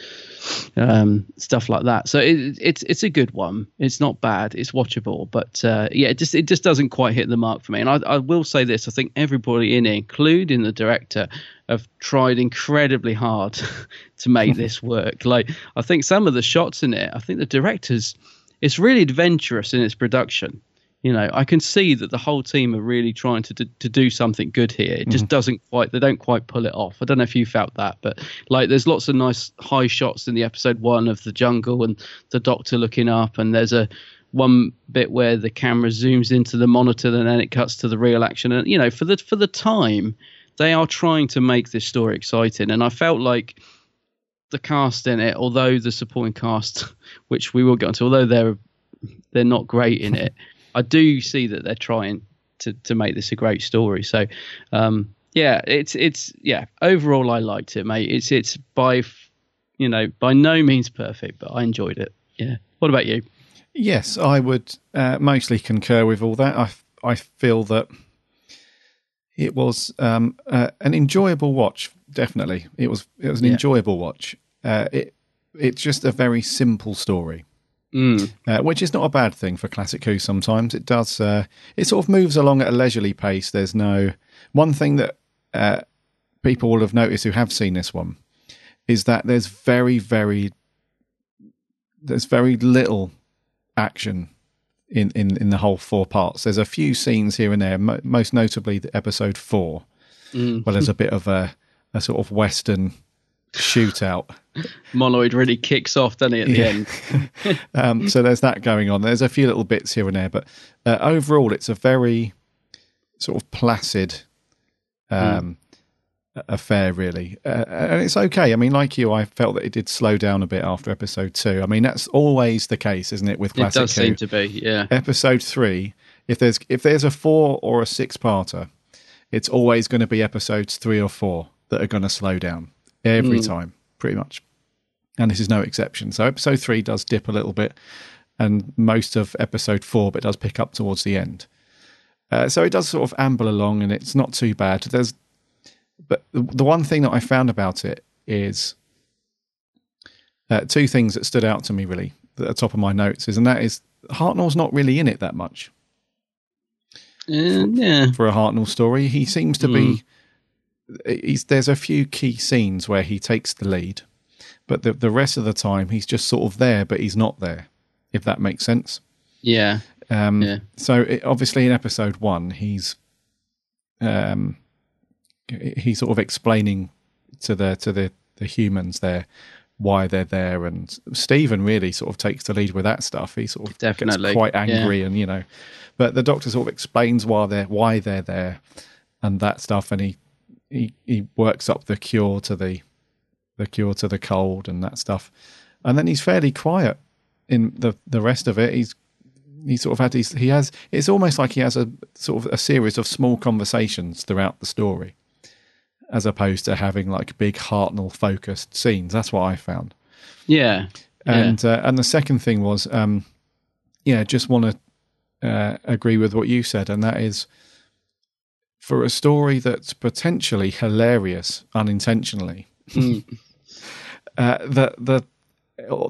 um, stuff like that. So it, it's it's a good one. It's not bad. It's watchable. But uh, yeah, it just it just doesn't quite hit the mark for me. And I I will say this. I think everybody in it, including the director, have tried incredibly hard to make this work. Like, I think some of the shots in it, I think the directors, it's really adventurous in its production. You know, I can see that the whole team are really trying to, to, to do something good here. It just mm. doesn't quite, they don't quite pull it off. I don't know if you felt that, but like there's lots of nice high shots in the episode one of the jungle and the Doctor looking up, and there's a one bit where the camera zooms into the monitor and then it cuts to the real action. And, you know, for the for the time, they are trying to make this story exciting. And I felt like the cast in it, although the supporting cast, which we will get onto, although they're they're not great in it, I do see that they're trying to, to make this a great story. So, um, yeah, it's it's yeah. Overall, I liked it, mate. It's it's by you know by no means perfect, but I enjoyed it. Yeah. What about you? Yes, I would uh, mostly concur with all that. I I feel that it was um, uh, an enjoyable watch. Definitely, it was. It was an yeah. enjoyable watch. Uh, it it's just a very simple story, mm. uh, which is not a bad thing for classic Who. Sometimes it does. Uh, it sort of moves along at a leisurely pace. There's no one thing that uh, people will have noticed who have seen this one is that there's very, very there's very little action in, in, in the whole four parts. There's a few scenes here and there, mo- most notably the episode four, mm. where there's a bit of a, a sort of Western shootout. Monoid really kicks off, doesn't he, at the yeah. end? um, so there's that going on. There's a few little bits here and there, but uh, overall it's a very sort of placid um, mm. affair, really. Uh, and it's okay. I mean, like you, I felt that it did slow down a bit after episode two. I mean, that's always the case, isn't it, with Classic Who? It does seem to be, yeah. Episode three, if there's if there's a four or a six-parter, it's always going to be episodes three or four that are going to slow down every mm. time, pretty much. And this is no exception. So episode three does dip a little bit and most of episode four, but it does pick up towards the end. Uh, so it does sort of amble along, and it's not too bad. There's, but the, the one thing that I found about it is uh, two things that stood out to me really at the top of my notes is, and that is Hartnell's not really in it that much. Uh, yeah. For, for a Hartnell story, he seems to mm. be. He's, there's a few key scenes where he takes the lead, but the the rest of the time he's just sort of there, but he's not there. If that makes sense. Yeah. Um, yeah. So it, obviously in episode one, he's um, he's sort of explaining to the to the, the humans there why they're there, and Stephen really sort of takes the lead with that stuff. He sort of Definitely. gets quite angry, yeah. and you know, but the Doctor sort of explains why they're why they're there and that stuff, and he he, he works up the cure to the the cure to the cold and that stuff, and then he's fairly quiet in the the rest of it. He's He sort of had these, he has, it's almost like he has a sort of a series of small conversations throughout the story, as opposed to having like big Hartnell focused scenes. That's what I found. Yeah. And, yeah. Uh, and the second thing was, um, yeah, just want to uh, agree with what you said. And that is, for a story that's potentially hilarious unintentionally, mm. uh, the, the,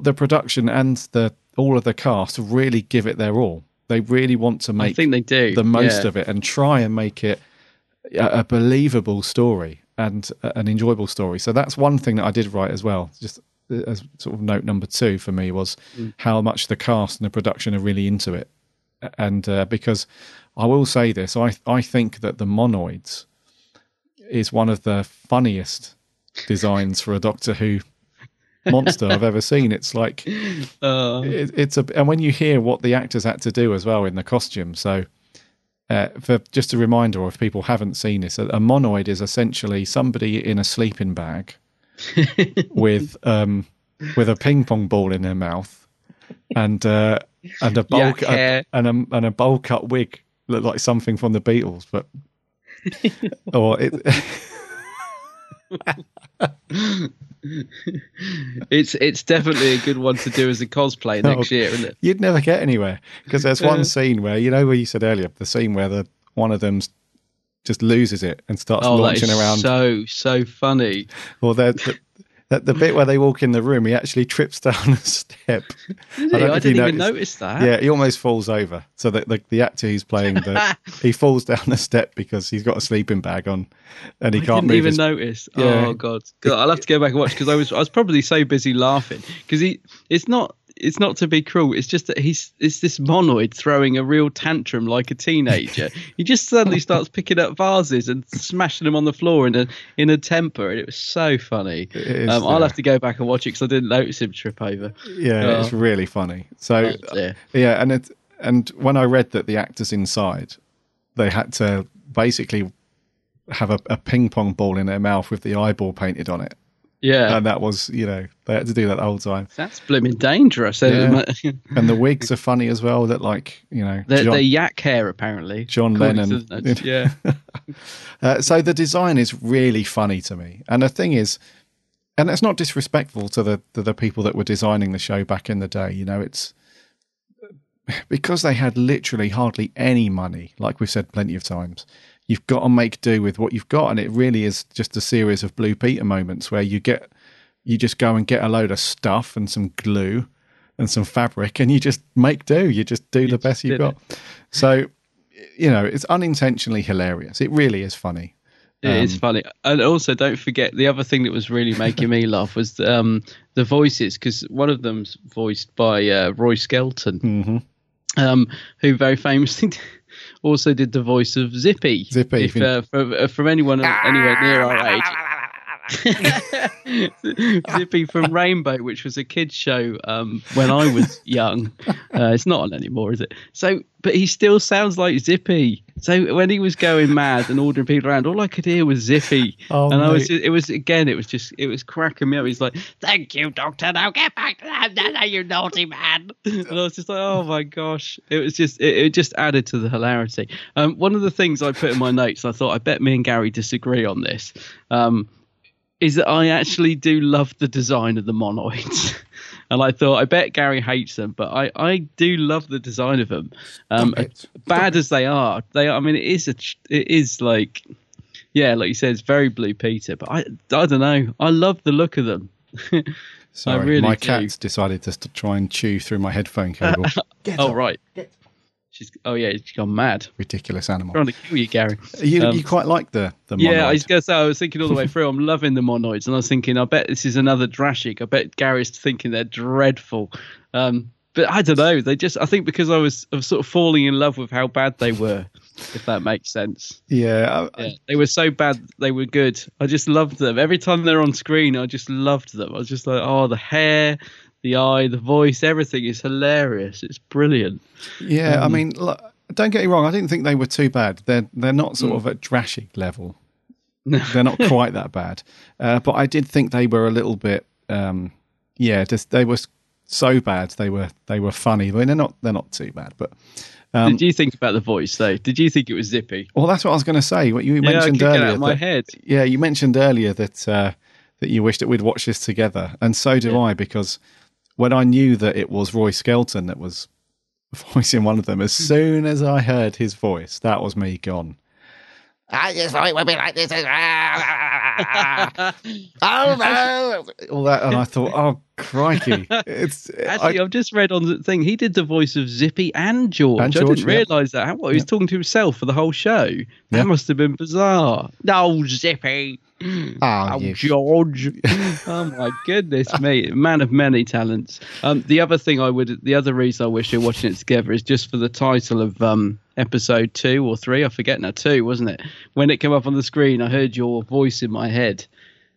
the production and the, all of the cast really give it their all. They really want to make I think they do. the most yeah. of it and try and make it a, a believable story and a, an enjoyable story. So that's one thing that I did write as well. Just as sort of note number two for me was mm. how much the cast and the production are really into it. And uh, because I will say this, I I think that the Monoids is one of the funniest designs for a Doctor Who monster I've ever seen. It's like uh, it, it's a and when you hear what the actors had to do as well in the costume, so uh, for just a reminder, or if people haven't seen this, a, a monoid is essentially somebody in a sleeping bag with um with a ping pong ball in their mouth and uh and a bowl cu- and a and a bowl cut wig, looked like something from the Beatles, but or it it's it's definitely a good one to do as a cosplay next oh, year, isn't it? You'd never get anywhere, because there's one scene where, you know, where you said earlier, the scene where the one of them just loses it and starts oh, launching that is around. So so funny. Or well, the, the the bit where they walk in the room, he actually trips down a step. Did he? I, don't I didn't even notice that. Yeah, he almost falls over. So the the, the actor who's playing the he falls down a step because he's got a sleeping bag on, and he I can't didn't move even his... notice. Yeah. Oh God. God, I'll have to go back and watch, because I was I was probably so busy laughing, because he it's not it's not to be cruel. It's just that he's it's this monoid throwing a real tantrum like a teenager. He just suddenly starts picking up vases and smashing them on the floor in a in a temper, and it was so funny. Is, um, I'll yeah. have to go back and watch it, because I didn't notice him trip over. Yeah, oh. It's really funny. So oh, yeah, and it and when I read that the actors inside, they had to basically have a, a ping pong ball in their mouth with the eyeball painted on it. Yeah, and that was, you know, they had to do that the whole time. That's blooming dangerous. Yeah. And the wigs are funny as well. That, like, you know, they're, John, they're yak hair apparently. John Lennon. Yeah. uh, so the design is really funny to me, and the thing is, and that's not disrespectful to the to the people that were designing the show back in the day. You know, it's because they had literally hardly any money, like we've said plenty of times. You've got to make do with what you've got, and it really is just a series of Blue Peter moments where you get, you just go and get a load of stuff and some glue and some fabric, and you just make do. You just do you the just best you've got. It. So, you know, it's unintentionally hilarious. It really is funny. It um, is funny, and also don't forget the other thing that was really making me laugh was the, um, the voices, because one of them's voiced by uh, Roy Skelton, mm-hmm. um, who very famously. Also did the voice of Zippy. Zippy. If, uh, from, from anyone anywhere near our age. Zippy from Rainbow, which was a kids' show um, when I was young. Uh, it's not on anymore, is it? So, but he still sounds like Zippy. So when he was going mad and ordering people around, all I could hear was Zippy. Oh, and I was just, it was again, it was just, it was cracking me up. He's like, "Thank you, Doctor. Now get back to that, you naughty man." And I was just like, "Oh my gosh!" It was just, it, it just added to the hilarity. Um, one of the things I put in my notes, I thought, I bet me and Gary disagree on this. Um, is that I actually do love the design of the Monoids. And I thought, I bet Gary hates them, but I, I do love the design of them. Um, bad as they are, they are, I mean, it is a, it is like, yeah, like you said, it's very Blue Peter. But I, I don't know, I love the look of them. Sorry, really my do. cat's decided to st- try and chew through my headphone cable. Get oh up. right, Get. she's oh yeah, she's gone mad. Ridiculous animal. Trying to kill you, Gary. You, um, you quite like the the Monoid. Yeah, I was gonna say I was thinking all the way through. I'm loving the Monoids, and I was thinking, I bet this is another Drashic. I bet Gary's thinking they're dreadful. Um, but I don't know. They just, I think because I was, I was sort of falling in love with how bad they were. If that makes sense. Yeah, I, yeah. They were so bad, they were good. I just loved them. Every time they're on screen, I just loved them. I was just like, oh, the hair, the eye, the voice, everything is hilarious. It's brilliant. Yeah, um, I mean, look, don't get me wrong. I didn't think they were too bad. They're, they're not sort mm. of at Drashic level. They're not quite that bad. Uh, but I did think they were a little bit, um, yeah, just, they were so bad. They were they were funny. I mean, they're not, they're not too bad, but... Um, Did you think about the voice though? Did you think it was Zippy? Well, that's what I was going to say. What you yeah, mentioned earlier, out of my that, head. Yeah, you mentioned earlier that uh, that you wished that we'd watch this together, and so do yeah. I. Because when I knew that it was Roy Skelton that was voicing one of them, as soon as I heard his voice, that was me gone. I just thought it would be like this. Oh no! All that, and I thought, oh crikey! It's actually I, I've just read on the thing he did the voice of Zippy and George. And George I didn't yeah. realise that. What, he was yeah. talking to himself for the whole show. That yeah. must have been bizarre. No, Zippy. Oh, oh yes. George. Oh my goodness me, man of many talents. Um, the other thing I would, the other reason I wish you're watching it together is just for the title of um episode two or three. I forget now, two, wasn't it? When it came up on the screen, I heard your voice in my head.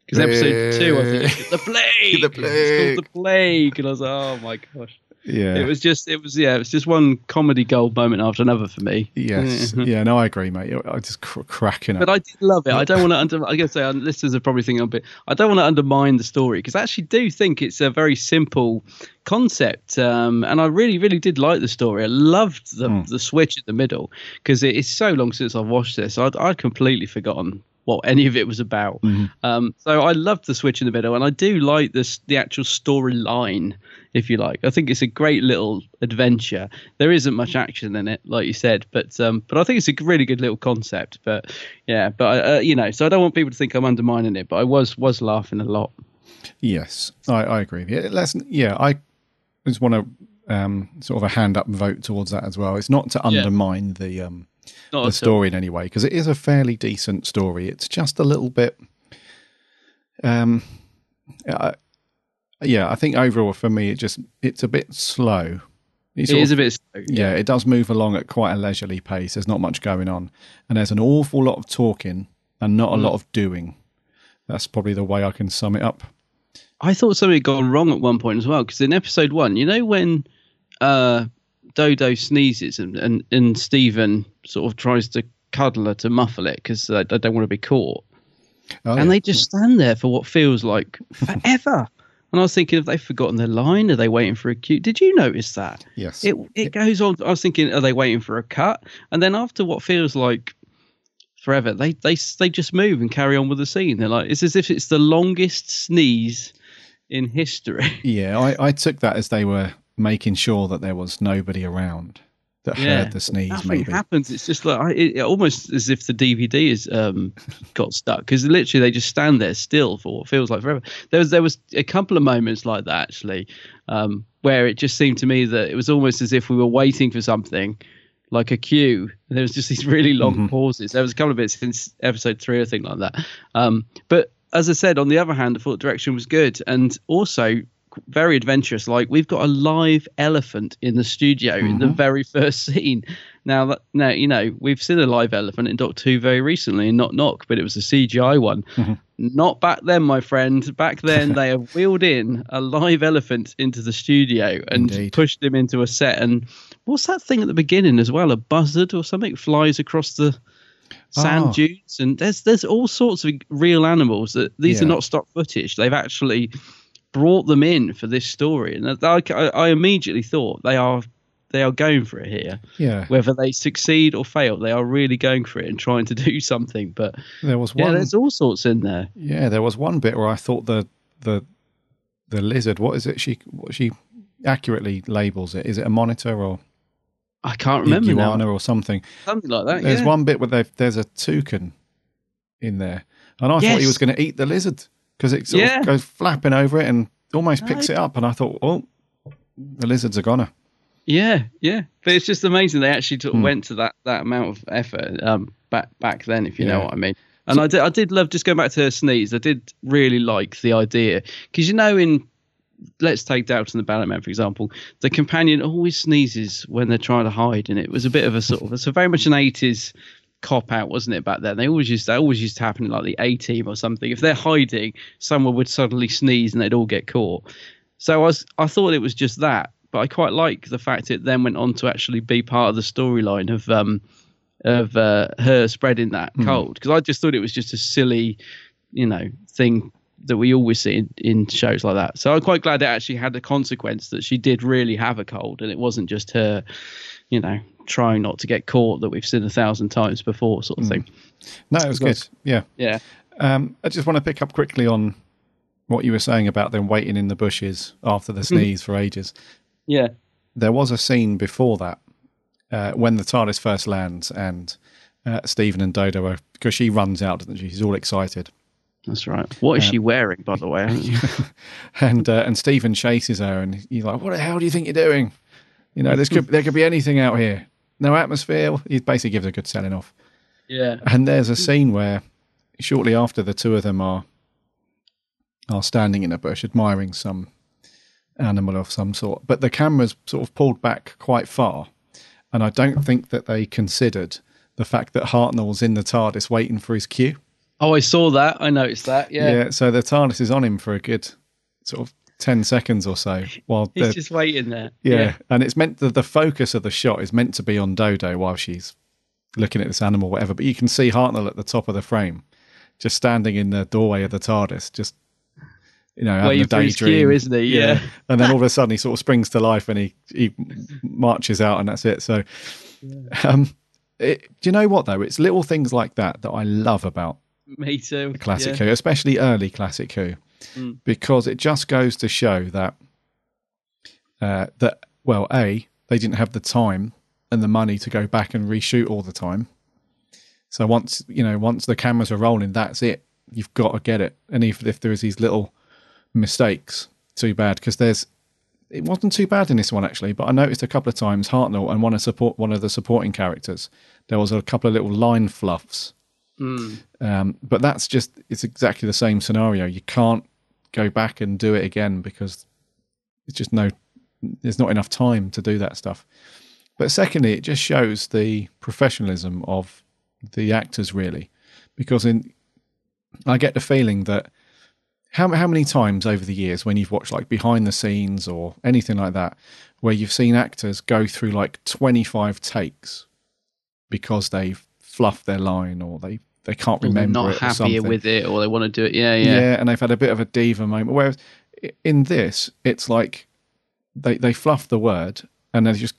Because episode two, I think, the plague. the plague. It's called the plague, and I was like, oh my gosh. Yeah, it was just, it was, yeah, it was just one comedy gold moment after another for me. Yes, yeah, no, I agree, mate. I just cr- cracking up. But I did love it. I don't want to under. I guess our listeners are probably thinking a bit. I don't want to undermine the story because I actually do think it's a very simple concept, um, and I really, really did like the story. I loved the mm. the switch at the middle because it is so long since I've watched this. I'd, I'd completely forgotten what any of it was about. Mm-hmm. Um, so I loved the switch in the middle, and I do like this, the actual storyline, if you like. I think it's a great little adventure. There isn't much action in it, like you said, but um, but I think it's a really good little concept. But yeah, but uh, you know, so I don't want people to think I'm undermining it, but I was was laughing a lot. Yes, I, I agree. Yeah, let's, yeah, I just want to um, sort of a hand up vote towards that as well. It's not to undermine yeah. the... Um, Not the story in any way, because it is a fairly decent story. It's just a little bit um uh, yeah I think overall for me it just it's a bit slow. It's it is of, a bit slow, yeah. yeah it does move along at quite a leisurely pace. There's not much going on, and there's an awful lot of talking and not a mm. lot of doing. That's probably the way I can sum it up. I thought something had gone wrong at one point as well, because in episode one, you know, when uh Dodo sneezes and, and, and Stephen sort of tries to cuddle her to muffle it because they, they don't want to be caught. Oh, and yeah. they just stand there for what feels like forever. And I was thinking, have they forgotten their line? Are they waiting for a cue? Did you notice that? Yes. It, it goes on. I was thinking, are they waiting for a cut? And then after what feels like forever, they, they, they just move and carry on with the scene. They're like, it's as if it's the longest sneeze in history. Yeah, I, I took that as they were... making sure that there was nobody around that yeah. heard the sneeze. Nothing maybe happens. It's just like I, it, almost as if the D V D is um, got stuck, because literally they just stand there still for what feels like forever. There was there was a couple of moments like that actually, um, where it just seemed to me that it was almost as if we were waiting for something, like a cue. And there was just these really long mm-hmm. pauses. There was a couple of bits since episode three or thing like that. Um, but as I said, on the other hand, I thought direction was good, and also very adventurous. Like, we've got a live elephant in the studio mm-hmm. in the very first scene. Now that, now you know, we've seen a live elephant in Doctor Who very recently in Knock Knock, but it was a C G I one. Mm-hmm. Not back then, my friend. Back then they have wheeled in a live elephant into the studio and Indeed. pushed him into a set. And what's that thing at the beginning as well? A buzzard or something flies across the sand oh. dunes, and there's there's all sorts of real animals. That these yeah. are not stock footage. They've actually brought them in for this story, and I, I, I immediately thought they are they are going for it here. Yeah. Whether they succeed or fail, they are really going for it and trying to do something. But there was one, yeah, there's all sorts in there. Yeah, there was one bit where I thought the the the lizard, what is it? She what she accurately labels it. Is it a monitor or I can't remember iguana now. or something? Something like that. There's yeah. one bit where there's a toucan in there, and I yes. thought he was going to eat the lizard because it sort yeah. of goes flapping over it and almost picks I... it up. And I thought, oh, the lizards are goner. Yeah, yeah, but it's just amazing they actually t- mm. went to that, that amount of effort um, back back then, if you yeah. know what I mean. And so, I did I did love, just going back to her sneeze, I did really like the idea, because you know in, let's take Doubts and the Ballot Man, for example, the companion always sneezes when they're trying to hide, and it was a bit of a sort of, it's a very much an eighties cop out, wasn't it, back then? They always used that always used to happen in like the A-Team or something. If they're hiding, someone would suddenly sneeze and they'd all get caught. So I was I thought it was just that, but I quite like the fact it then went on to actually be part of the storyline of um of uh, her spreading that mm. cold, because I just thought it was just a silly, you know, thing that we always see in, in shows like that. So I'm quite glad it actually had the consequence that she did really have a cold, and it wasn't just her, you know, trying not to get caught that we've seen a thousand times before sort of mm. thing. No, it was good. Like, yeah. Yeah. Um, I just want to pick up quickly on what you were saying about them waiting in the bushes after the sneeze for ages. Yeah. There was a scene before that uh, when the TARDIS first lands, and uh, Stephen and Dodo are, because she runs out, doesn't she? She's all excited. That's right. What is um, she wearing, by the way? and uh, and Stephen chases her, and he's like, "What the hell do you think you're doing? You know, this could, there could be anything out here. No atmosphere." He basically gives a good selling off. Yeah. And there's a scene where shortly after, the two of them are are standing in a bush admiring some animal of some sort, but the camera's sort of pulled back quite far, and I don't think that they considered the fact that Hartnell's in the TARDIS waiting for his cue. Oh, I saw that. I noticed that. Yeah. Yeah. So the TARDIS is on him for a good sort of ten seconds or so, while he's just waiting there. Yeah, yeah. And it's meant that the focus of the shot is meant to be on Dodo while she's looking at this animal, whatever. But you can see Hartnell at the top of the frame, just standing in the doorway of the TARDIS, just you know, having a daydream, cue, isn't he? Yeah. yeah. And then all of a sudden he sort of springs to life and he he marches out, and that's it. So, um, it, do you know what though? It's little things like that that I love about. Me too. Classic yeah. Who, especially early Classic Who, mm. because it just goes to show that uh, that well, a they didn't have the time and the money to go back and reshoot all the time. So once you know, once the cameras are rolling, that's it. You've got to get it. And if if there is these little mistakes, too bad. Because there's it wasn't too bad in this one actually, but I noticed a couple of times Hartnell and one of support one of the supporting characters, there was a couple of little line fluffs. Mm. Um, but that's just, it's exactly the same scenario. You can't go back and do it again because it's just no, there's not enough time to do that stuff. But secondly, it just shows the professionalism of the actors really, because in, I get the feeling that how, how many times over the years when you've watched like behind the scenes or anything like that, where you've seen actors go through like twenty-five takes because they've fluffed their line or they they can't or remember not it or happier something. With it or they want to do it yeah yeah yeah and they've had a bit of a diva moment, whereas in this it's like they they fluff the word and they just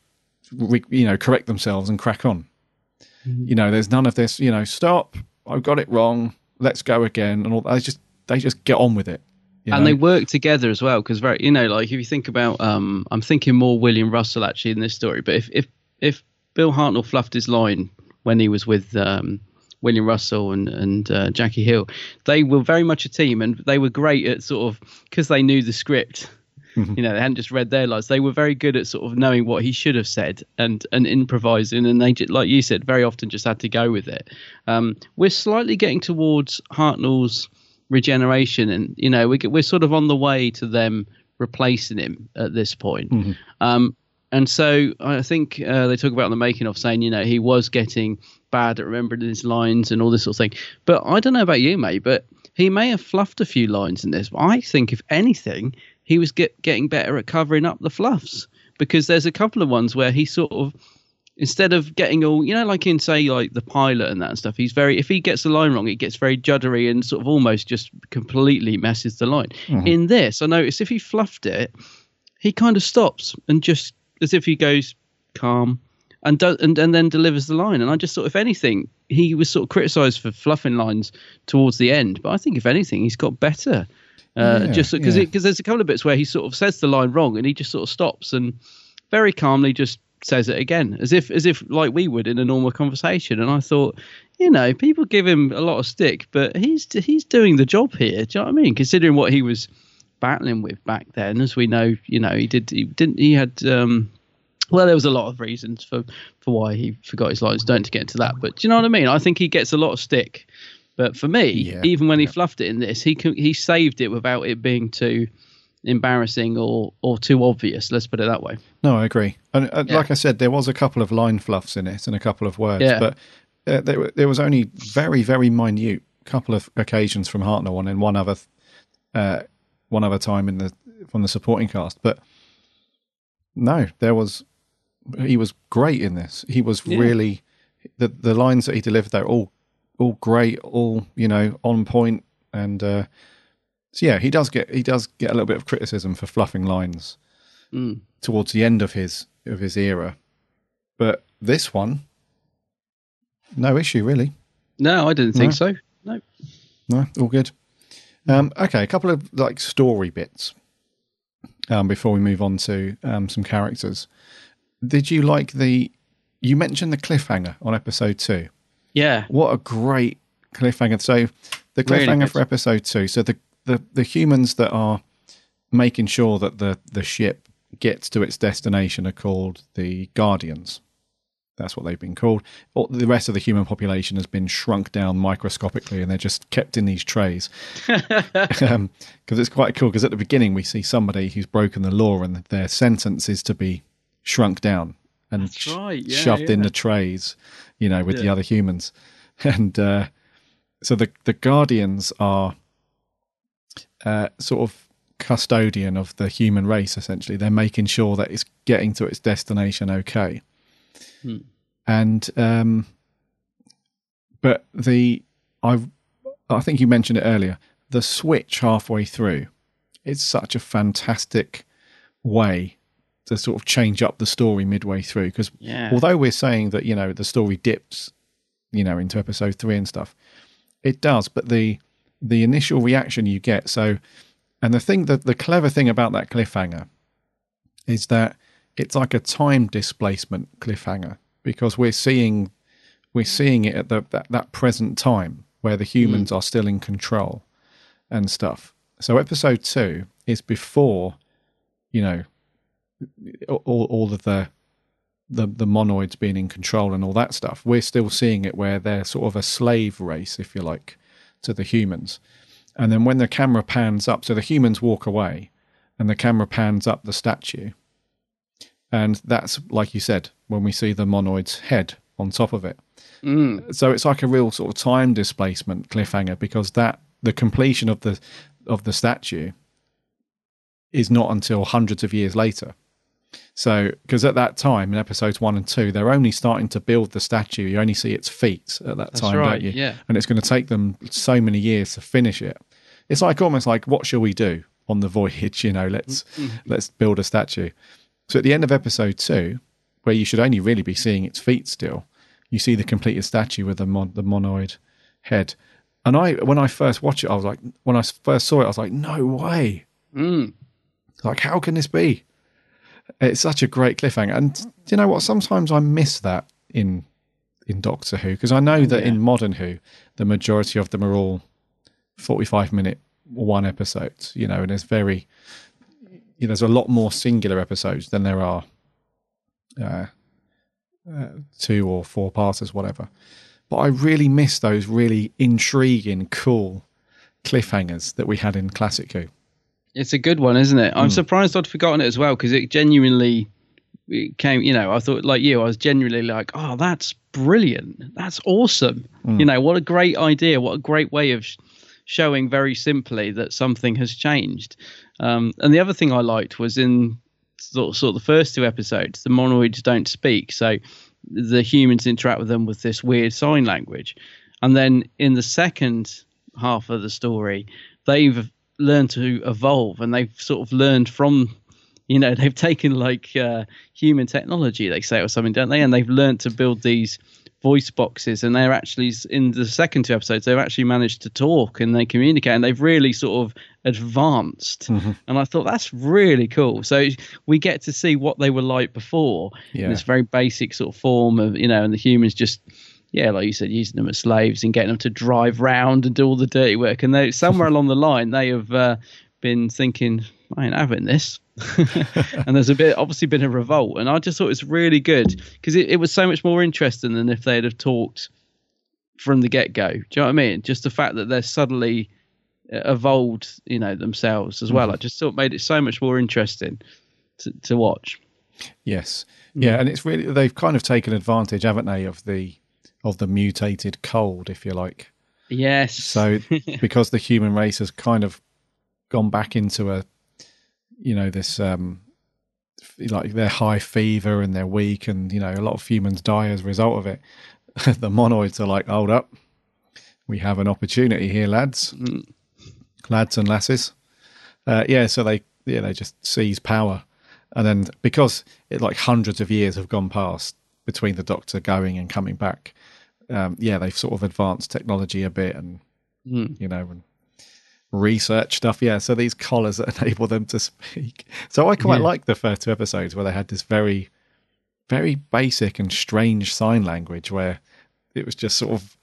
you know correct themselves and crack on. Mm-hmm. You know there's none of this you know stop I've got it wrong, let's go again, and all they just they just get on with it. You know? And they work together as well, because very you know like if you think about um I'm thinking more William Russell actually in this story, but if if if Bill Hartnell fluffed his line when he was with um, William Russell and, and uh, Jackie Hill, they were very much a team, and they were great at sort of, because they knew the script, mm-hmm. you know, they hadn't just read their lines. They were very good at sort of knowing what he should have said and, and improvising. And they, like you said, very often just had to go with it. Um, we're slightly getting towards Hartnell's regeneration, and, you know, we get, we're sort of on the way to them replacing him at this point. Mm-hmm. Um, And so I think uh, they talk about the making of saying, you know, he was getting bad at remembering his lines and all this sort of thing. But I don't know about you, mate, but he may have fluffed a few lines in this. But I think, if anything, he was get, getting better at covering up the fluffs, because there's a couple of ones where he sort of, instead of getting all, you know, like in, say, like the pilot and that and stuff, he's very, if he gets the line wrong, it gets very juddery and sort of almost just completely messes the line. Mm-hmm. In this, I noticed if he fluffed it, he kind of stops and just, as if he goes, calm, and do, and and then delivers the line. And I just thought, if anything, he was sort of criticised for fluffing lines towards the end, but I think if anything, he's got better. Uh, yeah, just because yeah. there's a couple of bits where he sort of says the line wrong, and he just sort of stops and very calmly just says it again, as if as if like we would in a normal conversation. And I thought, you know, people give him a lot of stick, but he's he's doing the job here. Do you know what I mean? Considering what he was battling with back then, as we know, you know, he did he didn't he had um well, there was a lot of reasons for for why he forgot his lines. Don't get into that, but do you know what I mean? I think he gets a lot of stick, but for me, yeah, even when yeah. he fluffed it in this, he he saved it without it being too embarrassing or or too obvious. Let's put it that way. No, I agree. And uh, yeah. like I said, there was a couple of line fluffs in it and a couple of words, yeah. but uh, there there was only very very minute couple of occasions from Hartnell, and then one other. Uh, one other time in the from the supporting cast. But no, there was he was great in this. He was yeah. really the the lines that he delivered, they're all all great, all, you know, on point. And uh so yeah, he does get he does get a little bit of criticism for fluffing lines mm. towards the end of his of his era. But this one, no issue really. No, I didn't think no. so. No. No, all good. Um, okay, a couple of like story bits um, before we move on to um, some characters. Did you like the? You mentioned the cliffhanger on episode two. Yeah, what a great cliffhanger! So the cliffhanger really for episode two. So the, the the humans that are making sure that the the ship gets to its destination are called the Guardians. That's what they've been called. The rest of the human population has been shrunk down microscopically, and they're just kept in these trays. Because um, it's quite cool, because at the beginning we see somebody who's broken the law, and their sentence is to be shrunk down and That's right. yeah, shoved yeah. in the trays, you know, with yeah. the other humans. And uh, so the, the Guardians are uh, sort of custodian of the human race, essentially. They're making sure that it's getting to its destination okay. Hmm. And um, but the I I think you mentioned it earlier. The switch halfway through, it's such a fantastic way to sort of change up the story midway through. Because yeah. although we're saying that, you know, the story dips, you know, into episode three and stuff, it does. But the the initial reaction you get. So, and the thing that the clever thing about that cliffhanger is that it's like a time displacement cliffhanger, because we're seeing we're seeing it at the, that, that present time where the humans mm. are still in control and stuff. So episode two is before, you know, all, all of the, the the monoids being in control and all that stuff. We're still seeing it where they're sort of a slave race, if you like, to the humans. And then when the camera pans up, so the humans walk away and the camera pans up the statue. And that's, like you said, when we see the monoid's head on top of it. Mm. So it's like a real sort of time displacement cliffhanger, because that the completion of the of the statue is not until hundreds of years later. So, because at that time in episodes one and two, they're only starting to build the statue. You only see its feet at that that's time, right, don't you? Yeah. And it's going to take them so many years to finish it. It's like almost like, what shall we do on the voyage? You know, let's mm-hmm. let's build a statue. So at the end of episode two, where you should only really be seeing its feet still, you see the completed statue with the, mon- the monoid head. And I, when I first watched it, I was like, when I first saw it, I was like, no way. Mm. Like, how can this be? It's such a great cliffhanger. And do you know what? Sometimes I miss that in in Doctor Who, because I know that yeah. in modern Who, the majority of them are all forty-five minute one episodes, you know, and it's very... You know, there's a lot more singular episodes than there are uh, uh, two or four parters, whatever. But I really miss those really intriguing, cool cliffhangers that we had in Classic Who. It's a good one, isn't it? I'm mm. surprised I'd forgotten it as well, because it genuinely it came, you know, I thought, like you, I was genuinely like, oh, that's brilliant. That's awesome. Mm. You know, what a great idea. What a great way of... Sh- showing very simply that something has changed. Um, and the other thing I liked was in sort of, sort of the first two episodes, the monoids don't speak. So the humans interact with them with this weird sign language. And then in the second half of the story, they've learned to evolve, and they've sort of learned from You know, they've taken like uh, human technology, they say, or something, don't they? And they've learned to build these voice boxes, and they're actually, in the second two episodes, they've actually managed to talk and they communicate, and they've really sort of advanced. Mm-hmm. And I thought that's really cool. So we get to see what they were like before, yeah, in this very basic sort of form of, you know, and the humans just, yeah, like you said, using them as slaves and getting them to drive round and do all the dirty work. And they, somewhere along the line, they have uh, been thinking, I ain't having this. And there's a bit, obviously been a revolt, and I just thought it's really good because it, it was so much more interesting than if they'd have talked from the get-go. Do you know what I mean? Just the fact that they're suddenly evolved, you know, themselves as well. Mm. I just thought made it so much more interesting to, to watch. Yes, yeah, mm. And it's really, they've kind of taken advantage, haven't they, of the of the mutated cold, if you like. Yes. So because the human race has kind of gone back into a, you know, this um like they're high fever and they're weak, and you know, a lot of humans die as a result of it. The monoids are like, hold up, we have an opportunity here, lads. Mm. Lads and lasses. Uh yeah, so they yeah, they just seize power. And then because it like hundreds of years have gone past between the Doctor going and coming back, um yeah, they've sort of advanced technology a bit and mm. you know, and research stuff, yeah, so these collars that enable them to speak. So I quite yeah. like the first two episodes where they had this very very basic and strange sign language where it was just sort of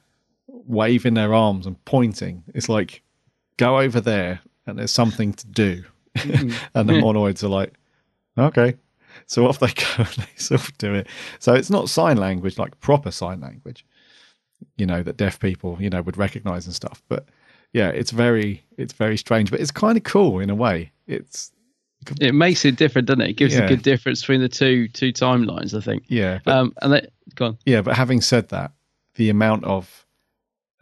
waving their arms and pointing. It's like, go over there and there's something to do. Mm-hmm. And the monoids are like, okay, so off they go and they sort of do it. So it's not sign language, like proper sign language, you know, that deaf people, you know, would recognize and stuff, but yeah, it's very, it's very strange, but it's kind of cool in a way. It's it makes it different, doesn't it? It gives yeah. a good difference between the two two timelines, I think. Yeah, but, um, and they, go on. Yeah, but having said that, the amount of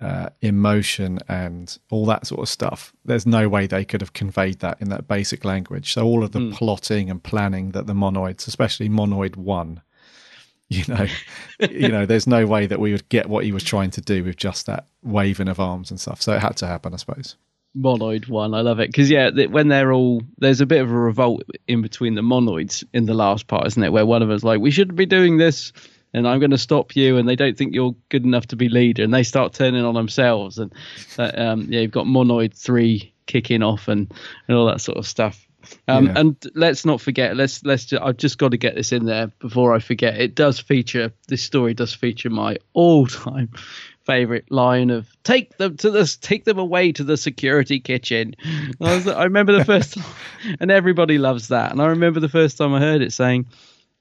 uh, emotion and all that sort of stuff, there's no way they could have conveyed that in that basic language. So all of the mm. plotting and planning that the monoids, especially Monoid One, you know, you know, there's no way that we would get what he was trying to do with just that waving of arms and stuff. So it had to happen, I suppose. Monoid One, I love it. Because, yeah, when they're all, there's a bit of a revolt in between the monoids in the last part, isn't it? Where one of them's like, we shouldn't be doing this and I'm going to stop you. And they don't think you're good enough to be leader. And they start turning on themselves. And, that, um, yeah, you've got Monoid Three kicking off and, and all that sort of stuff. Um, yeah. And let's not forget, let's let's. Just, I've just got to get this in there before I forget. It does feature, this story does feature my all-time favourite line of "Take them to this, take them away to the security kitchen." I, was, I remember the first time, and everybody loves that. And I remember the first time I heard it, saying,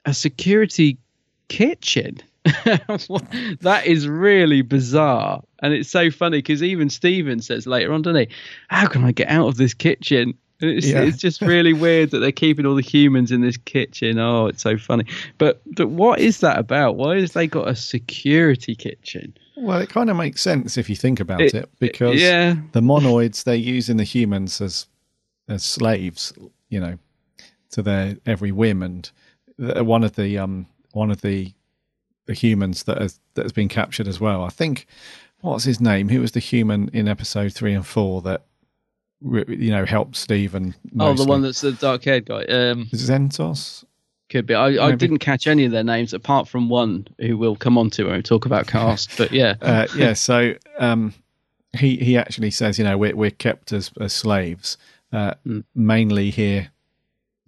"A security kitchen." That is really bizarre, and it's so funny because even Stephen says later on, doesn't he? How can I get out of this kitchen? It's, yeah. It's just really weird that they're keeping all the humans in this kitchen. Oh, it's so funny. But, but what is that about? Why has they got a security kitchen? Well, it kind of makes sense if you think about it, it because yeah. the monoids, they're using the humans as as slaves, you know, to their every whim. And one of the um one of the the humans that has that has been captured as well. I think, what's his name? Who was the human in episode three and four that, you know, help Stephen mostly. Oh, the one that's the dark-haired guy. Um, Zentos? Could be. I, I didn't catch any of their names apart from one who we'll come on to when we talk about cast, but yeah. uh, yeah, so um, he he actually says, you know, we're, we're kept as, as slaves, uh, mm. mainly here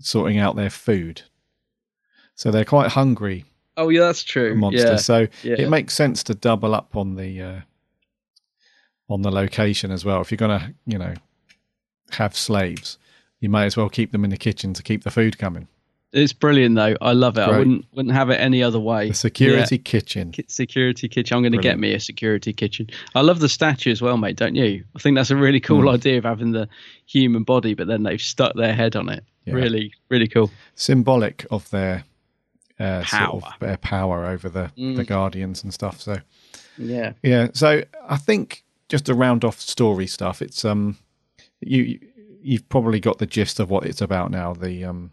sorting out their food. So they're quite hungry. Oh, yeah, that's true. Monster. Yeah. So yeah. It makes sense to double up on the, uh, on the location as well. If you're going to, you know, have slaves, you may as well keep them in the kitchen to keep the food coming. It's brilliant though, I love it. Great. I wouldn't wouldn't have it any other way. The security yeah. kitchen K- security kitchen I'm going to get me a security kitchen. I love the statue as well, mate, don't you? I think that's a really cool mm. idea of having the human body but then they've stuck their head on it. Yeah. really really cool, symbolic of their uh, power. Sort of their power over the mm. the guardians and stuff. So yeah yeah so I think just to round off story stuff, it's um You you've probably got the gist of what it's about now. The um,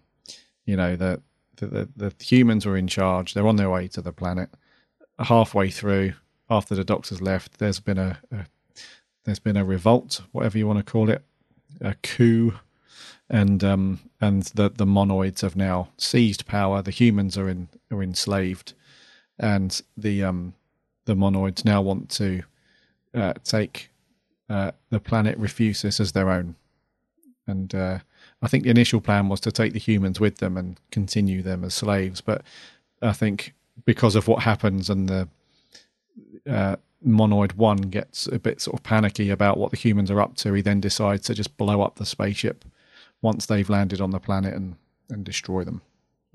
you know the the, the the humans are in charge. They're on their way to the planet. Halfway through, after the Doctor's left, there's been a, a there's been a revolt, whatever you want to call it, a coup, and um, and the the monoids have now seized power. The humans are in are enslaved, and the um the monoids now want to uh, take uh, the planet Refusis as their own, and uh, I think the initial plan was to take the humans with them and continue them as slaves. But I think because of what happens and the uh, Monoid One gets a bit sort of panicky about what the humans are up to, he then decides to just blow up the spaceship once they've landed on the planet and, and destroy them.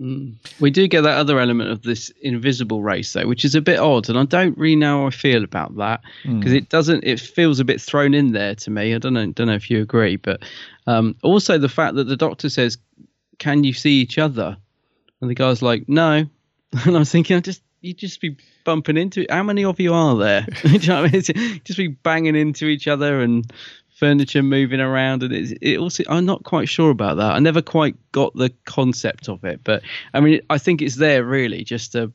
Mm. We do get that other element of this invisible race though, which is a bit odd, and I don't really know how I feel about that because mm. it doesn't it feels a bit thrown in there to me. I don't know don't know if you agree, but um, also the fact that the Doctor says, "Can you see each other?" and the guy's like, "No," and I was thinking, I just you'd just be bumping into how many of you are there? You know what I mean? Just be banging into each other and furniture moving around, and it, it also I'm not quite sure about that. I never quite got the concept of it, but I mean I think it's there really just to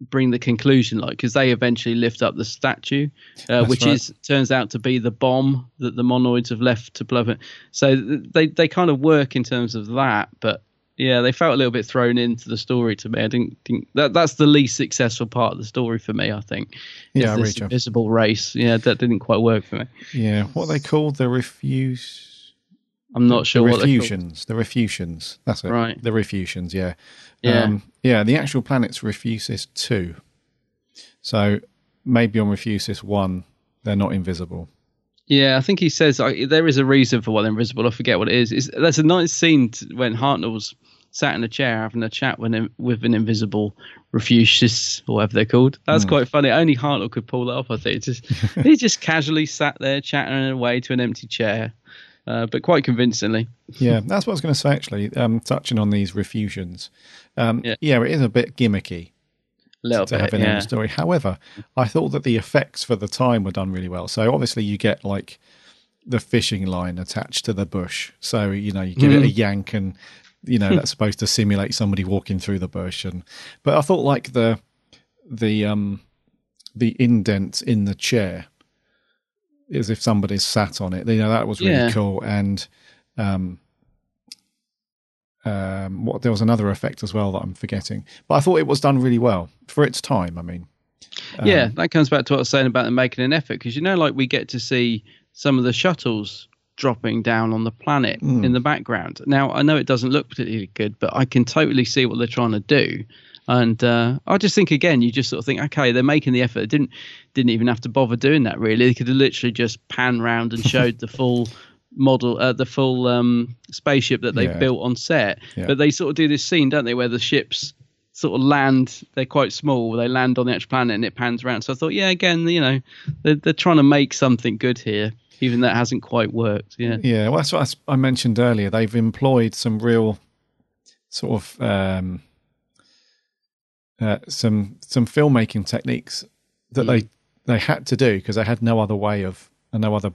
bring the conclusion, like, because they eventually lift up the statue uh, which right. is turns out to be the bomb that the monoids have left to blow it, so they they kind of work in terms of that. But yeah, they felt a little bit thrown into the story to me. I didn't think that that's the least successful part of the story for me, I think. Yeah, this invisible race. Yeah, that didn't quite work for me. Yeah, what they called the refuse. I'm not sure what they called. The Refusions. The Refusions. That's it. Right. The Refusions, yeah. Yeah. Um, yeah, the actual planet's Refusis two. So maybe on Refusis one, they're not invisible. Yeah, I think he says like, there is a reason for what they're invisible. I forget what it is. It's, there's a nice scene when Hartnell's sat in a chair having a chat with an, with an invisible Refusis or whatever they're called. That's mm. quite funny. Only Hartnell could pull that off, I think. It's just, he just casually sat there chattering away to an empty chair, uh, but quite convincingly. Yeah, that's what I was going to say, actually, um, touching on these Refusions. Um, yeah. yeah, it is a bit gimmicky. Little to bit, have in yeah. the story. However, I thought that the effects for the time were done really well. So obviously you get like the fishing line attached to the bush. So, you know, you give mm. it a yank and, you know, that's supposed to simulate somebody walking through the bush. And but I thought like the the um the indent in the chair as if somebody's sat on it. You know, that was really yeah. cool. And um Um, what there was another effect as well that I'm forgetting, but I thought it was done really well for its time. I mean, um, yeah, that comes back to what I was saying about them making an effort, because you know, like we get to see some of the shuttles dropping down on the planet mm. in the background. Now I know it doesn't look particularly good, but I can totally see what they're trying to do. And uh, I just think again, you just sort of think, okay, they're making the effort. It didn't didn't even have to bother doing that really. They could have literally just pan round and showed the full. model uh, the full um spaceship that they yeah. built on set yeah. But they sort of do this scene, don't they, where the ships sort of land, they're quite small, they land on the actual planet and it pans around. So I thought, yeah, again, you know, they're, they're trying to make something good here, even though it hasn't quite worked. Yeah yeah well, that's what I mentioned earlier, they've employed some real sort of um uh, some some filmmaking techniques that mm. they they had to do because they had no other way of and no other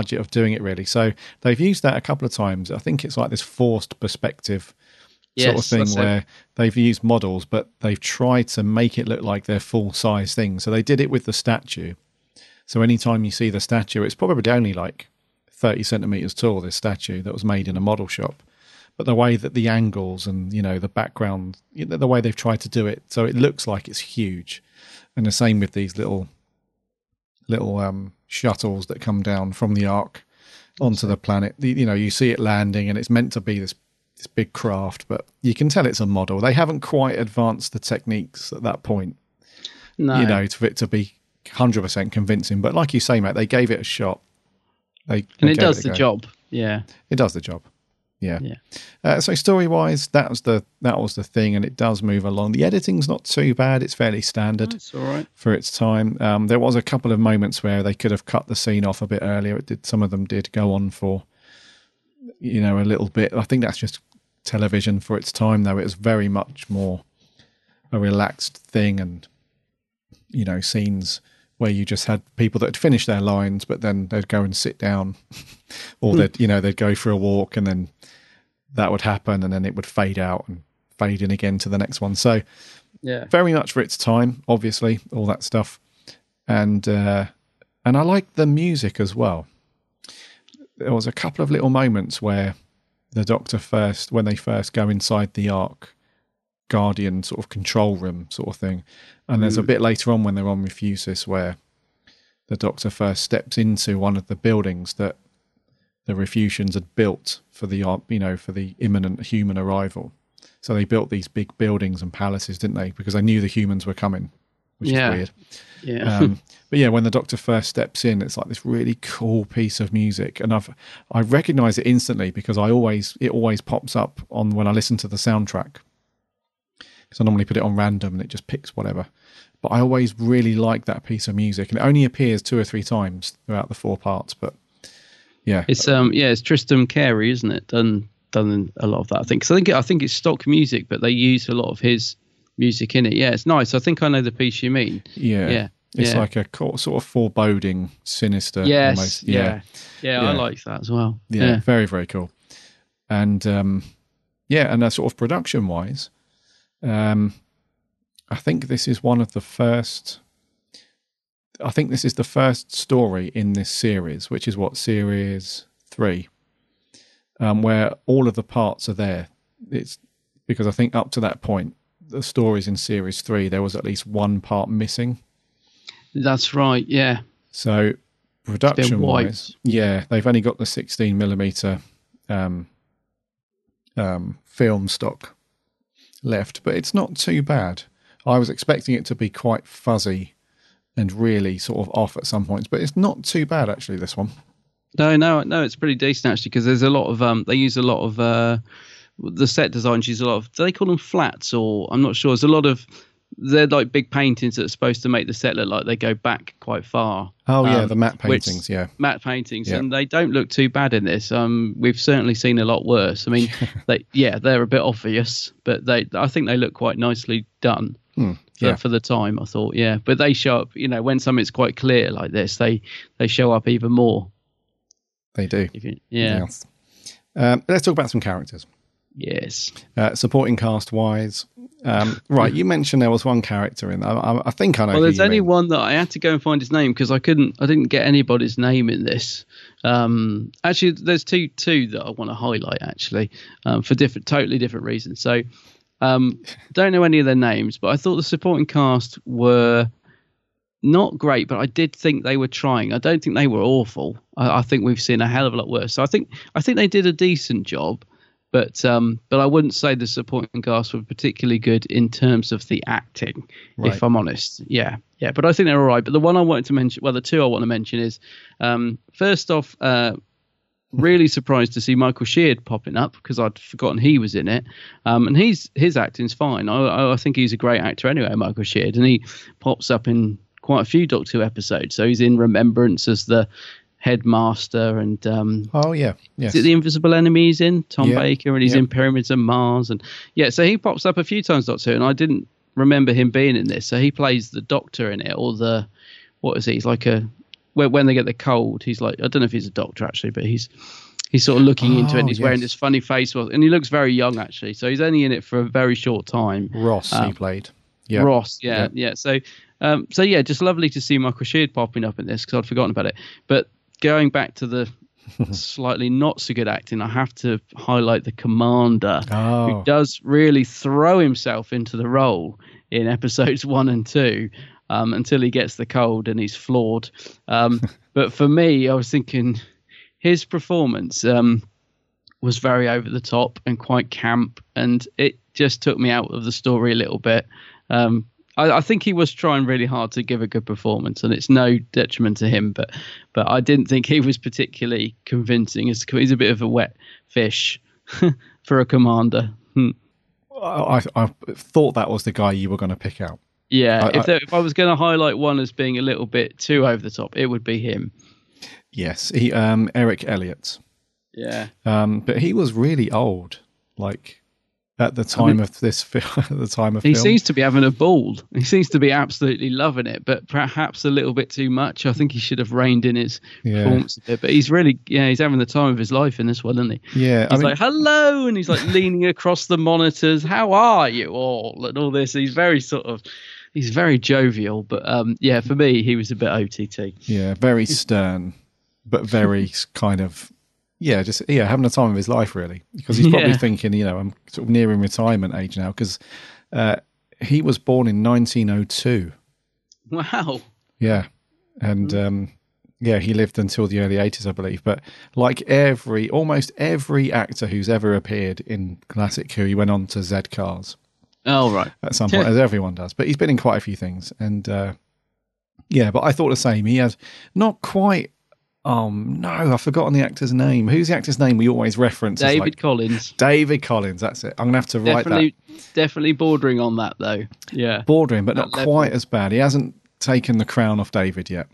budget of doing it really. So they've used that a couple of times. I think it's like this forced perspective yes, sort of thing where it. They've used models but they've tried to make it look like they're full-size things. So they did it with the statue. So anytime you see the statue, it's probably only like thirty centimeters tall, this statue that was made in a model shop, but the way that the angles and, you know, the background, you know, the way they've tried to do it so it looks like it's huge. And the same with these little little um shuttles that come down from the Ark onto the planet. You know, you see it landing and it's meant to be this this big craft, but you can tell it's a model. They haven't quite advanced the techniques at that point, no. you know, for it to be one hundred percent convincing. But like you say, mate, they gave it a shot. They, and it does it the go. job. Yeah. It does the job. Yeah. yeah. Uh, so story-wise, that was the that was the thing, and it does move along. The editing's not too bad; it's fairly standard That's all right. for its time. Um, there was a couple of moments where they could have cut the scene off a bit earlier. It did; some of them did go on for, you know, a little bit. I think that's just television for its time, though. It was very much more a relaxed thing, and you know, scenes where you just had people that had finished their lines, but then they'd go and sit down or they'd, you know, they'd go for a walk and then that would happen and then it would fade out and fade in again to the next one. So yeah, very much for its time, obviously, all that stuff. And, uh, and I liked the music as well. There was a couple of little moments where the Doctor first, when they first go inside the Ark Guardian sort of control room sort of thing. And mm. there's a bit later on when they're on Refusis where the Doctor first steps into one of the buildings that the Refusians had built for the, you know, for the imminent human arrival. So they built these big buildings and palaces, didn't they? Because they knew the humans were coming, which yeah. is weird. Yeah. Um, but yeah, when the Doctor first steps in, it's like this really cool piece of music, and I've I recognise it instantly because I always it always pops up on when I listen to the soundtrack. Because I normally put it on random and it just picks whatever. But I always really like that piece of music, and it only appears two or three times throughout the four parts. But yeah, it's um yeah, it's Tristram Carey, isn't it? Done done a lot of that, I think. Because I think I think it's stock music, but they use a lot of his music in it. Yeah, it's nice. I think I know the piece you mean. Yeah, yeah, it's yeah. like a sort of foreboding, sinister. Yes, almost. Yeah. Yeah. yeah, yeah. I like that as well. Yeah, yeah. very very cool. And um, yeah, and uh, sort of production wise, um. I think this is one of the first. I think this is the first story in this series, which is what series three, um, where all of the parts are there. It's because I think up to that point, the stories in series three, there was at least one part missing. That's right. Yeah. So production-wise, yeah, they've only got the sixteen millimeter um, um, film stock left, but it's not too bad. I was expecting it to be quite fuzzy and really sort of off at some points, but it's not too bad actually, this one. No, no, no, it's pretty decent actually, because there's a lot of, um, they use a lot of, uh, the set designs use a lot of, do they call them flats or I'm not sure. There's a lot of, they're like big paintings that are supposed to make the set look like they go back quite far. Oh yeah, um, the matte paintings, which, yeah. Matte paintings, yeah. And they don't look too bad in this. Um, we've certainly seen a lot worse. I mean, they, yeah, they're a bit obvious, but they, I think they look quite nicely done. Hmm, yeah. for, for the time I thought yeah but they show up, you know, when something's quite clear like this, they they show up even more. They do. You, yeah um, let's talk about some characters. Yes uh, supporting cast wise, um, right you mentioned there was one character in there. I, I think I know well who there's only mean. one that I had to go and find his name because I couldn't I didn't get anybody's name in this. Um, actually there's two two that I want to highlight actually, um, for different totally different reasons. So Um, don't know any of their names, but I thought the supporting cast were not great, but I did think they were trying. I don't think they were awful. I, I think we've seen a hell of a lot worse. So I think I think they did a decent job, but um, but I wouldn't say the supporting cast were particularly good in terms of the acting, right. if I'm honest. Yeah, yeah. But I think they're all right. But the one I wanted to mention, well, the two I want to mention is um, first off. Uh, Really surprised to see Michael Sheard popping up because I'd forgotten he was in it, um, and he's his acting's fine. I, I think he's a great actor anyway, Michael Sheard, and he pops up in quite a few Doctor Who episodes. So he's in Remembrance as the headmaster, and um, oh yeah, yes. is it The Invisible Enemy he's in? Tom yeah. Baker, and he's yeah. in Pyramids of Mars, and yeah, so he pops up a few times Doctor Who, and I didn't remember him being in this. So he plays the Doctor in it, or the what is he? He's like a when they get the cold, he's like, I don't know if he's a doctor actually, but he's he's sort of looking oh, into it and he's yes. wearing this funny face mask, and he looks very young actually. So he's only in it for a very short time. Ross um, he played. Yeah. Ross, yeah, yeah. yeah. So, um, so yeah, just lovely to see Michael Sheard popping up in this because I'd forgotten about it. But going back to the slightly not so good acting, I have to highlight the Commander, oh. who does really throw himself into the role in episodes one and two. Um, until he gets the cold and he's flawed. Um, but for me, I was thinking his performance um, was very over the top and quite camp. And it just took me out of the story a little bit. Um, I, I think he was trying really hard to give a good performance, and it's no detriment to him. But but I didn't think he was particularly convincing. He's a bit of a wet fish for a commander. Hmm. I, I thought that was the guy you were going to pick out. Yeah, I, if, there, I, if I was going to highlight one as being a little bit too over the top, it would be him. Yes, he, um, Eric Elliott. Yeah, um, but he was really old, like at the time I mean, of this film. At the time of he film. Seems to be having a ball. He seems to be absolutely loving it, but perhaps a little bit too much. I think he should have reined in his yeah. performance a bit. But he's really, yeah, he's having the time of his life in this one, isn't he? Yeah, he's I mean, like hello, and he's like leaning across the monitors. How are you all? And all this. He's very sort of. He's very jovial, but um, yeah, for me, he was a bit O T T. Yeah, very stern, but very kind of yeah, just yeah, having the time of his life, really, because he's probably yeah. thinking, you know, I'm sort of nearing retirement age now, because uh, he was born in nineteen oh two. Wow. Yeah, and mm-hmm. um, yeah, he lived until the early eighties, I believe. But like every, almost every actor who's ever appeared in classic Who, he went on to Z Cars. Oh, right. At some point, yeah. as everyone does. But he's been in quite a few things, and uh, yeah, but I thought the same. He has not quite. Um, no, I've forgotten the actor's name. Who's the actor's name we always reference? David like, Collins. David Collins, that's it. I'm going to have to write definitely, that. Definitely bordering on that, though. Yeah. Bordering, but that not level. Quite as bad. He hasn't taken the crown off David yet.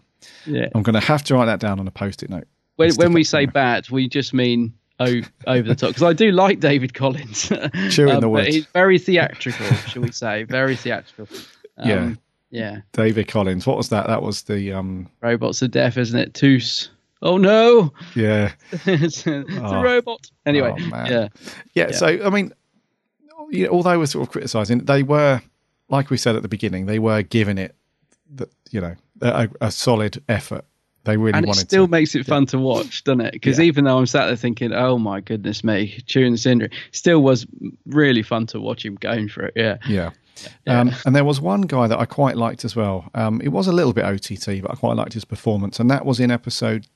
Yeah. I'm going to have to write that down on a post-it note. When, when we say bad, we just mean oh, over the top. Because I do like David Collins. Chewing um, the words. He's very theatrical, shall we say. Very theatrical. Um, yeah. Yeah. David Collins. What was that? That was the... Um... Robots of Death, isn't it? Toos. Oh no! Yeah, it's, a, it's oh. a robot. Anyway, oh, yeah. yeah, yeah. So I mean, you know, although we're sort of criticising, they were, like we said at the beginning, they were giving it, the, you know, a, a solid effort. They really and it wanted. It still to, makes it yeah. fun to watch, doesn't it? Because yeah. even though I'm sat there thinking, "Oh my goodness me, chewing the scenery," still was really fun to watch him going for it. Yeah, yeah. Yeah. Um, and there was one guy that I quite liked as well. Um, it was a little bit O T T, but I quite liked his performance, and that was in episode.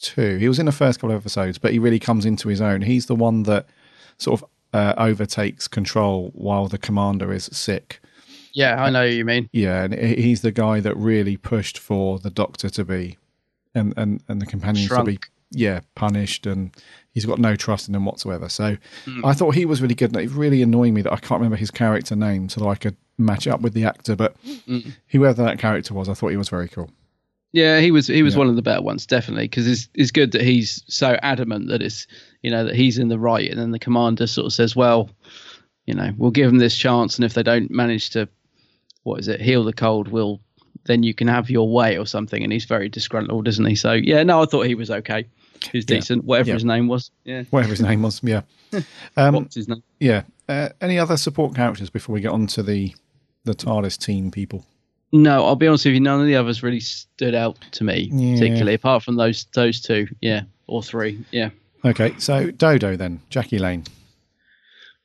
Two. He was in the first couple of episodes, but he really comes into his own. He's the one that sort of uh, overtakes control while the commander is sick. Yeah, I know who you mean. Yeah, and he's the guy that really pushed for the Doctor to be and and, and the companions Shrunk. to be yeah punished, and he's got no trust in them whatsoever. So mm. I thought he was really good. It really annoyed me that I can't remember his character name so that I could match up with the actor, but mm. whoever that character was, I thought he was very cool. Yeah, he was he was yeah. one of the better ones, definitely, because it's it's good that he's so adamant that it's, you know, that he's in the right, and then the commander sort of says, well, you know, we'll give them this chance, and if they don't manage to, what is it, heal the cold, we'll then you can have your way or something, and he's very disgruntled, isn't he? So yeah, no, I thought he was okay. He was yeah. decent, whatever yeah. his name was. Yeah, whatever his name was. Yeah. Um, What's his name? Yeah. Uh, any other support characters before we get on to the the TARDIS team people? No, I'll be honest with you, none of the others really stood out to me, yeah. particularly, apart from those those two, yeah, or three, yeah. Okay, so Dodo then, Jackie Lane.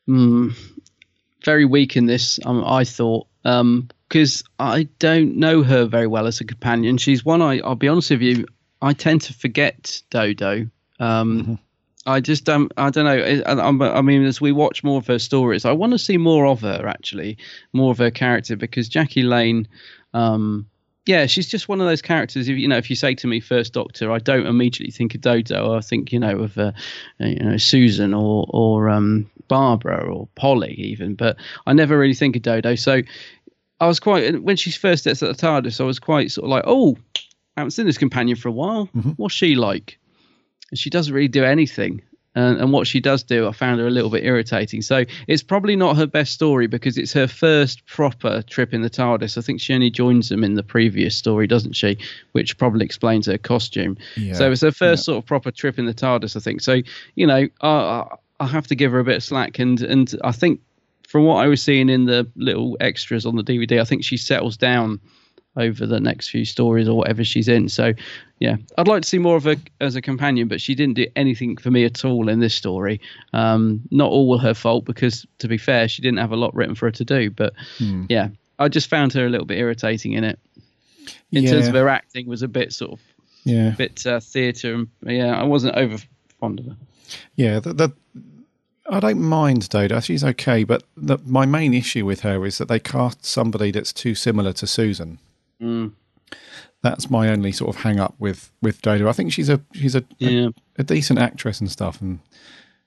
Mm, very weak in this, um, I thought, because um, I don't know her very well as a companion. She's one, I, I'll be honest with you, I tend to forget Dodo. Um, mm-hmm. I just don't, I don't know, I, I mean, as we watch more of her stories, I want to see more of her, actually, more of her character, because Jackie Lane... Um, yeah, she's just one of those characters. If you know, if you say to me First Doctor, I don't immediately think of Dodo. I think, you know, of uh, you know, Susan or or um, Barbara or Polly even. But I never really think of Dodo. So I was quite when she first gets at the TARDIS, I was quite sort of like, oh, I haven't seen this companion for a while. Mm-hmm. What's she like? And she doesn't really do anything. And, and what she does do, I found her a little bit irritating. So it's probably not her best story because it's her first proper trip in the TARDIS. I think she only joins them in the previous story, doesn't she? Which probably explains her costume. Yeah. So it's her first yeah. sort of proper trip in the TARDIS, I think. So, you know, I, I have to give her a bit of slack. And, and I think from what I was seeing in the little extras on the D V D, I think she settles down over the next few stories or whatever she's in. So, yeah, I'd like to see more of her as a companion, but she didn't do anything for me at all in this story. Um, not all her fault because, to be fair, she didn't have a lot written for her to do. But, hmm. yeah, I just found her a little bit irritating in it. In yeah. terms of her acting was a bit sort of yeah. a bit uh, theatre. And yeah, I wasn't over fond of her. Yeah, the, the, I don't mind Dodo. She's okay. But the, my main issue with her is that they cast somebody that's too similar to Susan. Mm. That's my only sort of hang up with, with Dodo. I think she's a she's a, yeah. a a decent actress and stuff, and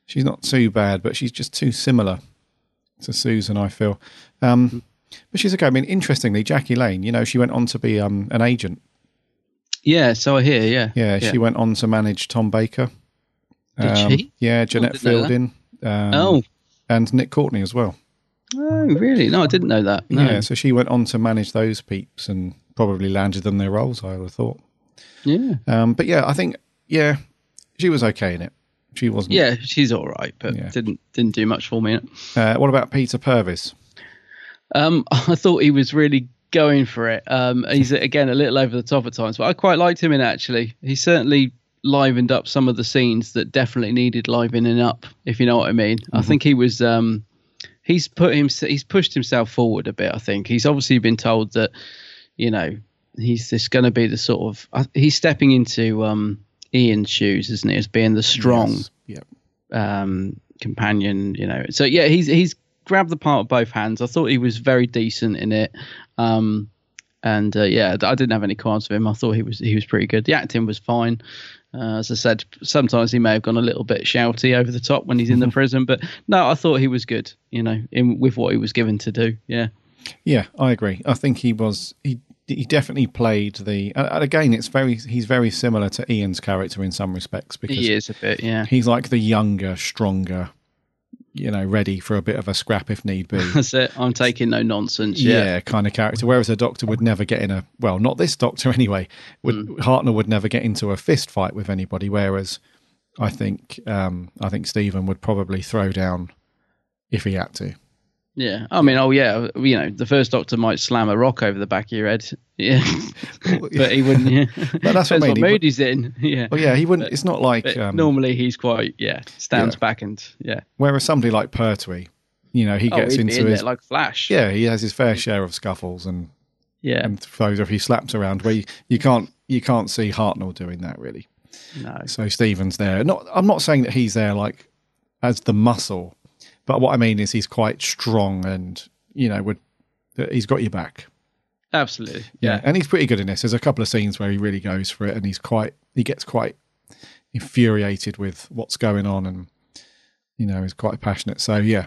she's not too bad, but she's just too similar to Susan, I feel. Um, mm. But she's okay. I mean, interestingly, Jackie Lane, you know, she went on to be um, an agent. Yeah, so I hear. Yeah, yeah, yeah. She went on to manage Tom Baker. Did um, she? Yeah, Jeanette oh, Fielding. Um, oh, and Nick Courtney as well. Oh, really? No, I didn't know that. No. Yeah, so she went on to manage those peeps and probably landed them their roles, I would have thought. Yeah. Um, but yeah, I think, yeah, she was okay in it. She wasn't. Yeah, she's all right, but yeah. didn't didn't do much for me. In it. Uh, what about Peter Purvis? Um, I thought he was really going for it. Um, he's, again, a little over the top at times, but I quite liked him in, actually. He certainly livened up some of the scenes that definitely needed livening up, if you know what I mean. Mm-hmm. I think he was um, he's put him he's pushed himself forward a bit. I think he's obviously been told that, you know, he's this going to be the sort of uh, he's stepping into um, Ian's shoes, isn't he, as being the strong yes. yep. um, companion. You know, so yeah, he's he's grabbed the part with both hands. I thought he was very decent in it. Um, And uh, yeah, I didn't have any cards for him. I thought he was he was pretty good. The acting was fine. Uh, as I said, sometimes he may have gone a little bit shouty over the top when he's in the prison, but no, I thought he was good. You know, in, with what he was given to do. Yeah, yeah, I agree. I think he was he he definitely played the. And again, it's very he's very similar to Ian's character in some respects because he is a bit. Yeah, he's like the younger, stronger. You know, ready for a bit of a scrap if need be. That's it. I'm taking no nonsense. Yeah, yeah, kind of character. Whereas a doctor would never get in a, well, not this doctor anyway, would, mm. Hartnell would never get into a fist fight with anybody. Whereas I think, um, I think Stephen would probably throw down if he had to. Yeah. I mean, oh yeah, you know, the first doctor might slam a rock over the back of your head. Yeah. But he wouldn't, yeah. But that's what, what mood he's in. Yeah. Well, yeah, he wouldn't, but it's not like... Um, normally he's quite, yeah, stands yeah. back and, yeah. Whereas somebody like Pertwee, you know, he oh, gets into in his... like Flash. Yeah, he has his fair share of scuffles and... Yeah. And throws, or he slaps around where you, you can't you can't see Hartnell doing that, really. No. So Stephen's there. Not, I'm not saying that he's there, like, as the muscle... But what I mean is he's quite strong and, you know, would he's got your back. Absolutely. Yeah. yeah. And he's pretty good in this. There's a couple of scenes where he really goes for it and he's quite, he gets quite infuriated with what's going on and, you know, is quite passionate. So, yeah.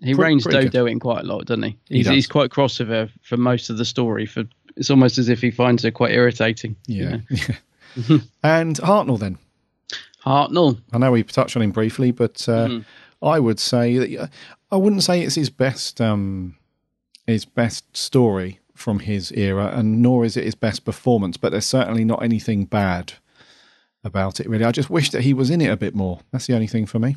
He pretty, reigns pretty Dodo good. in quite a lot, doesn't he? He's, he does. He's quite cross with her for most of the story. For It's almost as if he finds her quite irritating. Yeah. You know? yeah. And Hartnell then. Hartnell. I know we touched on him briefly, but... Uh, mm. I would say that I wouldn't say it's his best, um, his best story from his era, and nor is it his best performance. But there's certainly not anything bad about it, really. I just wish that he was in it a bit more. That's the only thing for me.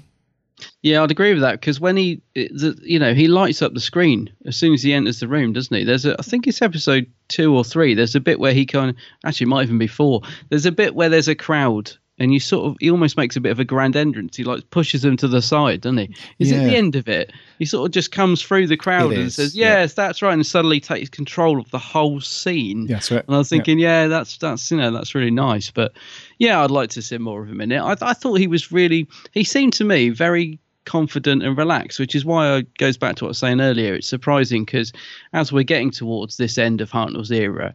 Yeah, I'd agree with that because when he, the, you know, he lights up the screen as soon as he enters the room, doesn't he? There's, a, I think it's episode two or three. There's a bit where he kind of, actually, it might even be four. There's a bit where there's a crowd. And you sort of, he almost makes a bit of a grand entrance. He like pushes them to the side, doesn't he? Is yeah. it the end of it? He sort of just comes through the crowd it and is. says, "Yes, yeah. that's right," and suddenly takes control of the whole scene. That's right. And I was thinking, yeah. yeah, that's that's you know that's really nice. But yeah, I'd like to see more of him in it. I, I thought he was really, he seemed to me very confident and relaxed, which is why it goes back to what I was saying earlier. It's surprising because as we're getting towards this end of Hartnell's era.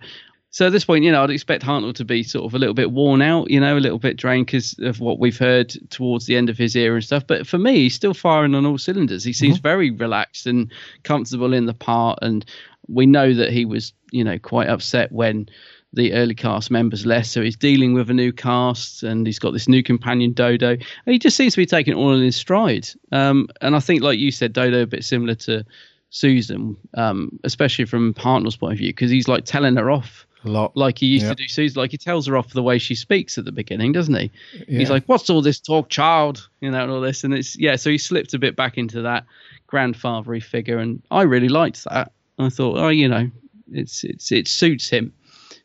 So at this point, you know, I'd expect Hartnell to be sort of a little bit worn out, you know, a little bit drained because of what we've heard towards the end of his era and stuff. But for me, he's still firing on all cylinders. He seems mm-hmm. very relaxed and comfortable in the part. And we know that he was, you know, quite upset when the early cast members left. So he's dealing with a new cast and he's got this new companion, Dodo. And he just seems to be taking it all in his stride. Um, and I think, like you said, Dodo, a bit similar to Susan, um, especially from Hartnell's point of view, because he's like telling her off. A lot. Like he used yep. to do Susan, like he tells her off for the way she speaks at the beginning, doesn't he? Yeah. He's like, "What's all this talk, child?" You know, and all this. And it's, yeah, so he slipped a bit back into that grandfather-y figure. And I really liked that. I thought, oh, you know, it's it's it suits him.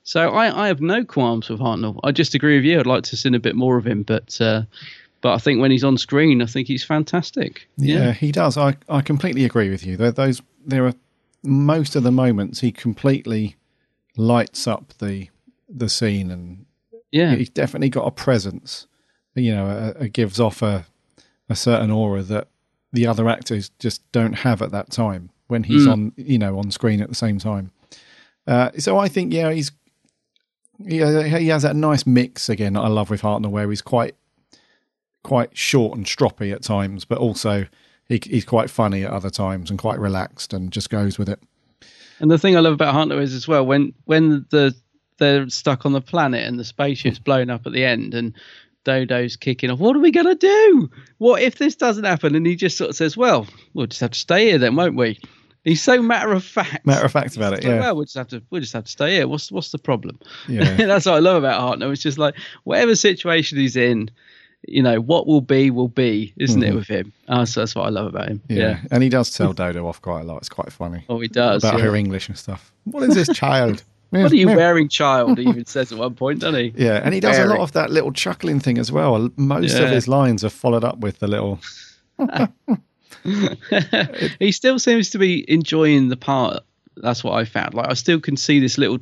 So I, I have no qualms with Hartnell. I just agree with you. I'd like to see a bit more of him. But uh, but I think when he's on screen, I think he's fantastic. Yeah, yeah he does. I, I completely agree with you. There, those, there are most of the moments he completely... lights up the the scene and yeah he's definitely got a presence, you know, a, a gives off a a certain aura that the other actors just don't have at that time when he's mm. on you know on screen at the same time. Uh so I think yeah he's yeah he, he has that nice mix again that I love with Hartnell where he's quite quite short and stroppy at times but also he, he's quite funny at other times and quite relaxed and just goes with it. And the thing I love about Hartnell is as well, when when the they're stuck on the planet and the spaceship's blown up at the end and Dodo's kicking off, what are we going to do? What if this doesn't happen? And he just sort of says, well, we'll just have to stay here then, won't we? He's so matter of fact. Matter of fact about it, yeah. Like, well, we'll just have to we'll just have to stay here. What's, what's the problem? Yeah. That's what I love about Hartnell. It's just like whatever situation he's in, you know, what will be will be, isn't mm. it, with him? Uh, so that's what I love about him. Yeah. yeah. And he does tell Dodo off quite a lot. It's quite funny. Oh, he does. About yeah. her English and stuff. What is this child? Yeah, what are you yeah. wearing, child? He even says at one point, doesn't he? Yeah, and he does wearing. a lot of that little chuckling thing as well. Most yeah. of his lines are followed up with the little... He still seems to be enjoying the part. That's what I found. Like, I still can see this little...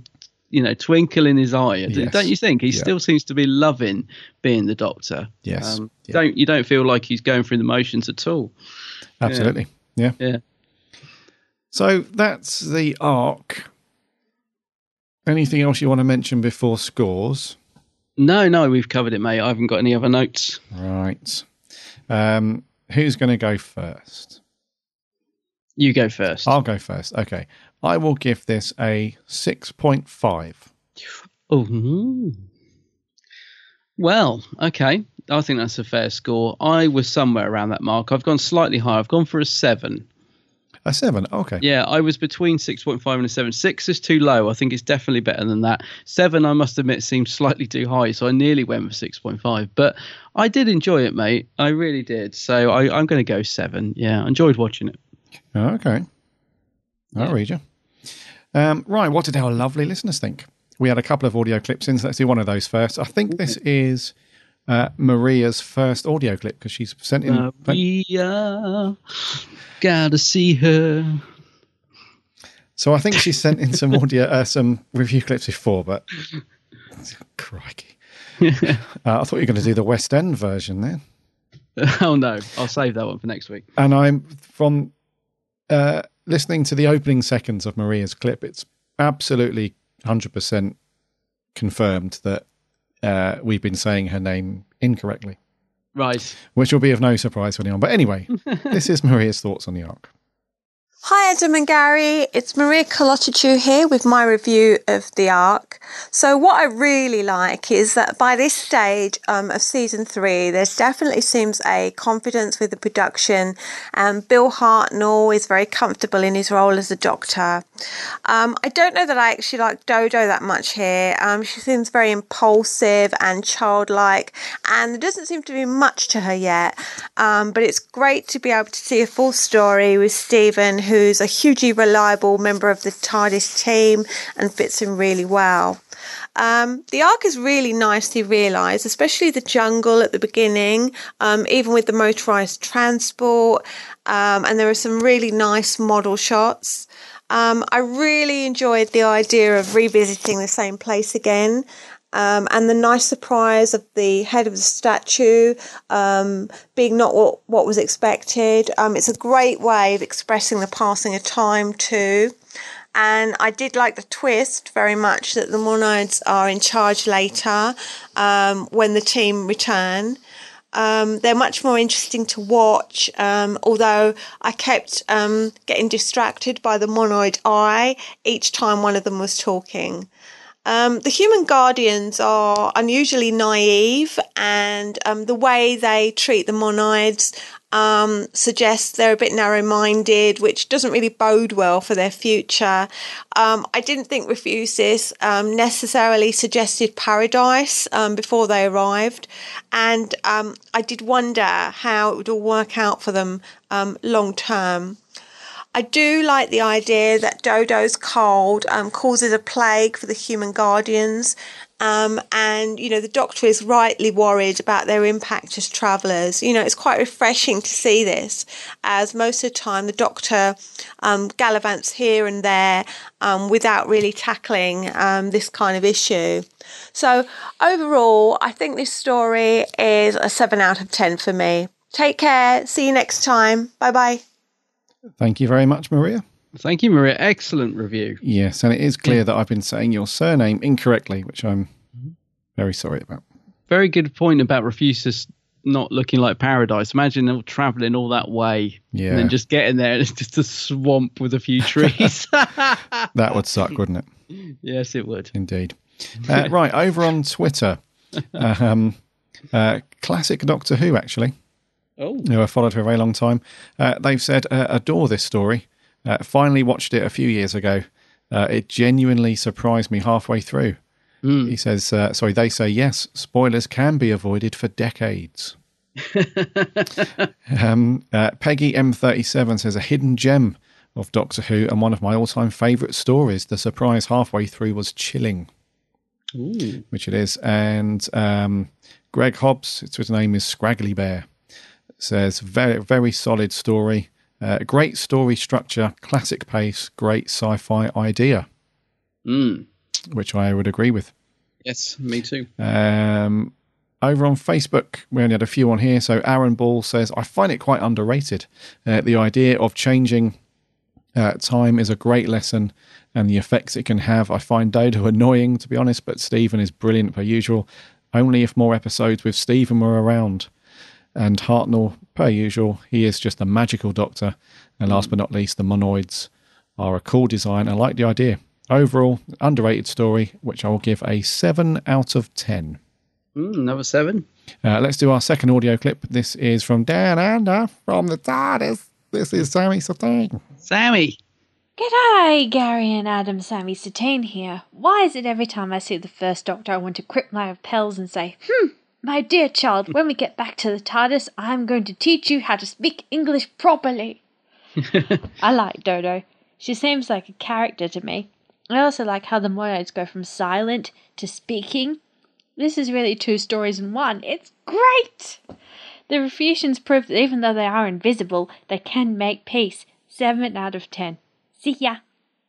you know, twinkle in his eye, yes. don't you think? He yeah. still seems to be loving being the Doctor. Yes. Um, yeah. Don't you don't feel like he's going through the motions at all. Absolutely. Yeah. Yeah. yeah. So that's the Ark. Anything else you want to mention before scores? No, no, we've covered it, mate. I haven't got any other notes. Right. Um, who's going to go first? You go first. I'll go first. Okay. I will give this a six point five. Oh, well, okay. I think that's a fair score. I was somewhere around that mark. I've gone slightly higher. I've gone for a seven. A seven, okay. Yeah, I was between six point five and a seven. Six is too low. I think it's definitely better than that. Seven, I must admit, seems slightly too high, so I nearly went for six point five. But I did enjoy it, mate. I really did. So I, I'm going to go seven. Yeah, I enjoyed watching it. Okay. I'll yeah. read you. Um, right, what did our lovely listeners think? We had a couple of audio clips in, so let's do one of those first. I think this is uh, Maria's first audio clip because she's sent in. Maria, gotta see her. So I think she sent in some audio, uh, some review clips before, but crikey! uh, I thought you were going to do the West End version then. Oh no, I'll save that one for next week. And I'm from. Uh, Listening to the opening seconds of Maria's clip, it's absolutely one hundred percent confirmed that uh, we've been saying her name incorrectly. Right. Which will be of no surprise to anyone. But anyway, this is Maria's thoughts on the Ark. Hi, Adam and Gary. It's Maria Kalotichou here with my review of the Ark. So what I really like is that by this stage um, of season three, there definitely seems a confidence with the production. And um, Bill Hartnell is very comfortable in his role as the Doctor. Um, I don't know that I actually like Dodo that much here. Um, she seems very impulsive and childlike, and there doesn't seem to be much to her yet. Um, but it's great to be able to see a full story with Stephen, who who's a hugely reliable member of the TARDIS team and fits in really well. Um, the Ark is really nicely realised, especially the jungle at the beginning, um, even with the motorised transport, um, and there are some really nice model shots. Um, I really enjoyed the idea of revisiting the same place again. Um, and the nice surprise of the head of the statue um, being not what, what was expected. Um, it's a great way of expressing the passing of time too. And I did like the twist very much that the Monoids are in charge later um, when the team return. Um, they're much more interesting to watch, um, although I kept um, getting distracted by the Monoid eye each time one of them was talking. Um, the human guardians are unusually naive, and um, the way they treat the Monoids um, suggests they're a bit narrow-minded, which doesn't really bode well for their future. Um, I didn't think Refusis um, necessarily suggested paradise um, before they arrived, and um, I did wonder how it would all work out for them um, long-term. I do like the idea that Dodo's cold um, causes a plague for the human guardians. Um, and, you know, the Doctor is rightly worried about their impact as travellers. You know, it's quite refreshing to see this, as most of the time the Doctor um, gallivants here and there um, without really tackling um, this kind of issue. So overall, I think this story is a seven out of ten for me. Take care. See you next time. Bye-bye. Thank you very much, Maria. Thank you, Maria. Excellent review. Yes, and it is clear that I've been saying your surname incorrectly, which I'm very sorry about. Very good point about Refusis not looking like paradise. Imagine them travelling all that way yeah. and then just getting there and it's just a swamp with a few trees. That would suck, wouldn't it? Yes, it would. Indeed. Uh, right, over on Twitter, um, uh, classic Doctor Who, actually. Oh. Who I followed for a very long time. Uh, they've said, uh, adore this story. Uh, finally watched it a few years ago. Uh, it genuinely surprised me halfway through. Mm. He says, uh, sorry, they say, yes, spoilers can be avoided for decades. um, uh, Peggy M thirty-seven says, a hidden gem. of Doctor Who, and one of my all-time favourite stories. The surprise halfway through was chilling. Ooh. Which it is. And um, Greg Hobbs, his name is Scraggly Bear, says, very, very solid story. Uh, great story structure, classic pace, great sci-fi idea. Mm. Which I would agree with. Yes, me too. Um, over on Facebook, we only had a few on here. So Aaron Ball says, I find it quite underrated. Uh, the idea of changing uh, time is a great lesson and the effects it can have. I find Dodo annoying, to be honest, but Stephen is brilliant per usual. Only if more episodes with Stephen were around. And Hartnell, per usual, he is just a magical doctor. And last but not least, the Monoids are a cool design. I like the idea. Overall, underrated story, which I will give a seven out of ten. Mm, another seven. Uh, let's do our second audio clip. This is from Dan Ander from the TARDIS. This is Sammy Satane. Sammy. G'day, Gary and Adam. Sammy Satane here. Why is it every time I see the First Doctor, I want to grip my lapels and say, hmm, my dear child, when we get back to the TARDIS, I'm going to teach you how to speak English properly. I like Dodo. She seems like a character to me. I also like how the Monoids go from silent to speaking. This is really two stories in one. It's great! The Refusians prove that even though they are invisible, they can make peace. Seven out of ten. See ya.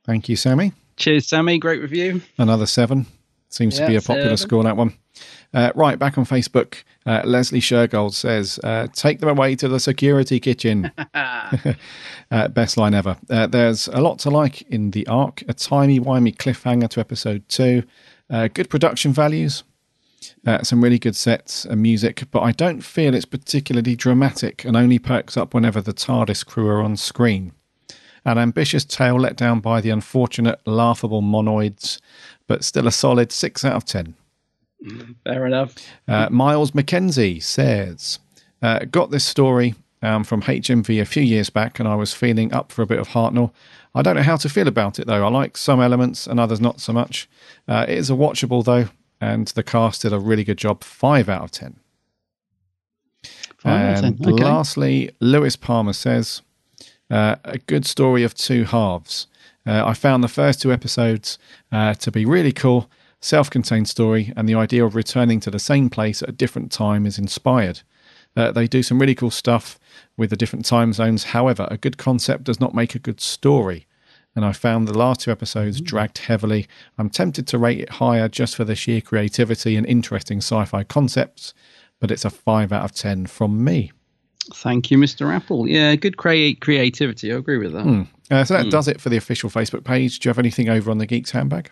Thank you, Sammy. Cheers, Sammy. Great review. Another seven. Seems yeah, to be a popular seven. Score, that one. Uh, right, back on Facebook, uh, Leslie Shergold says, uh, take them away to the security kitchen. uh, best line ever. Uh, there's a lot to like in The Ark, a timey-wimey cliffhanger to episode two, uh, good production values, uh, some really good sets and music, but I don't feel it's particularly dramatic and only perks up whenever the TARDIS crew are on screen. An ambitious tale let down by the unfortunate, laughable Monoids, but still a solid six out of ten. Fair enough. Uh, Miles McKenzie says, uh, got this story um, from H M V a few years back and I was feeling up for a bit of Hartnell. I don't know how to feel about it though. I like some elements and others not so much. Uh, it is a watchable though and the cast did a really good job. Five out of ten. Five out of ten. Okay. Lastly, Lewis Palmer says, uh, a good story of two halves. Uh, I found the first two episodes uh, to be really cool. Self-contained story, and the idea of returning to the same place at a different time is inspired. Uh, they do some really cool stuff with the different time zones. However, a good concept does not make a good story, and I found the last two episodes dragged heavily. I'm tempted to rate it higher just for the sheer creativity and interesting sci-fi concepts, but it's a five out of ten from me. Thank you, Mister Apple. Yeah, good create creativity. I agree with that. Mm. Uh, so that mm. does it for the official Facebook page. Do you have anything over on the Geeks Handbag?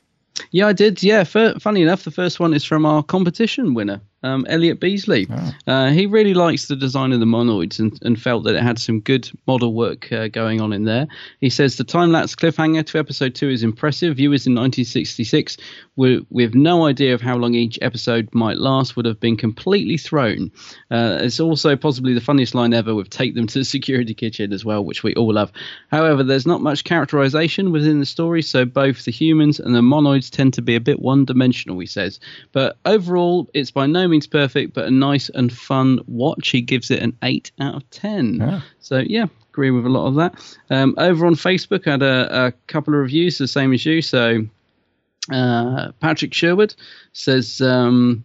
Yeah, I did. Yeah, for, funny enough, the first one is from our competition winner, um, Elliot Beasley. Oh. Uh, he really likes the design of the Monoids and, and felt that it had some good model work uh, going on in there. He says the time-lapse cliffhanger to episode two is impressive. Viewers in nineteen sixty-six, with, with no idea of how long each episode might last, would have been completely thrown. Uh, it's also possibly the funniest line ever with take them to the security kitchen as well, which we all love. However, there's not much characterization within the story, so both the humans and the Monoids tend to be a bit one-dimensional, he says, but overall it's by no means perfect but a nice and fun watch. He gives it an eight out of ten. Yeah. So yeah, agree with a lot of that. Um, over on Facebook I had a, a couple of reviews the same as you. So uh, Patrick Sherwood says um,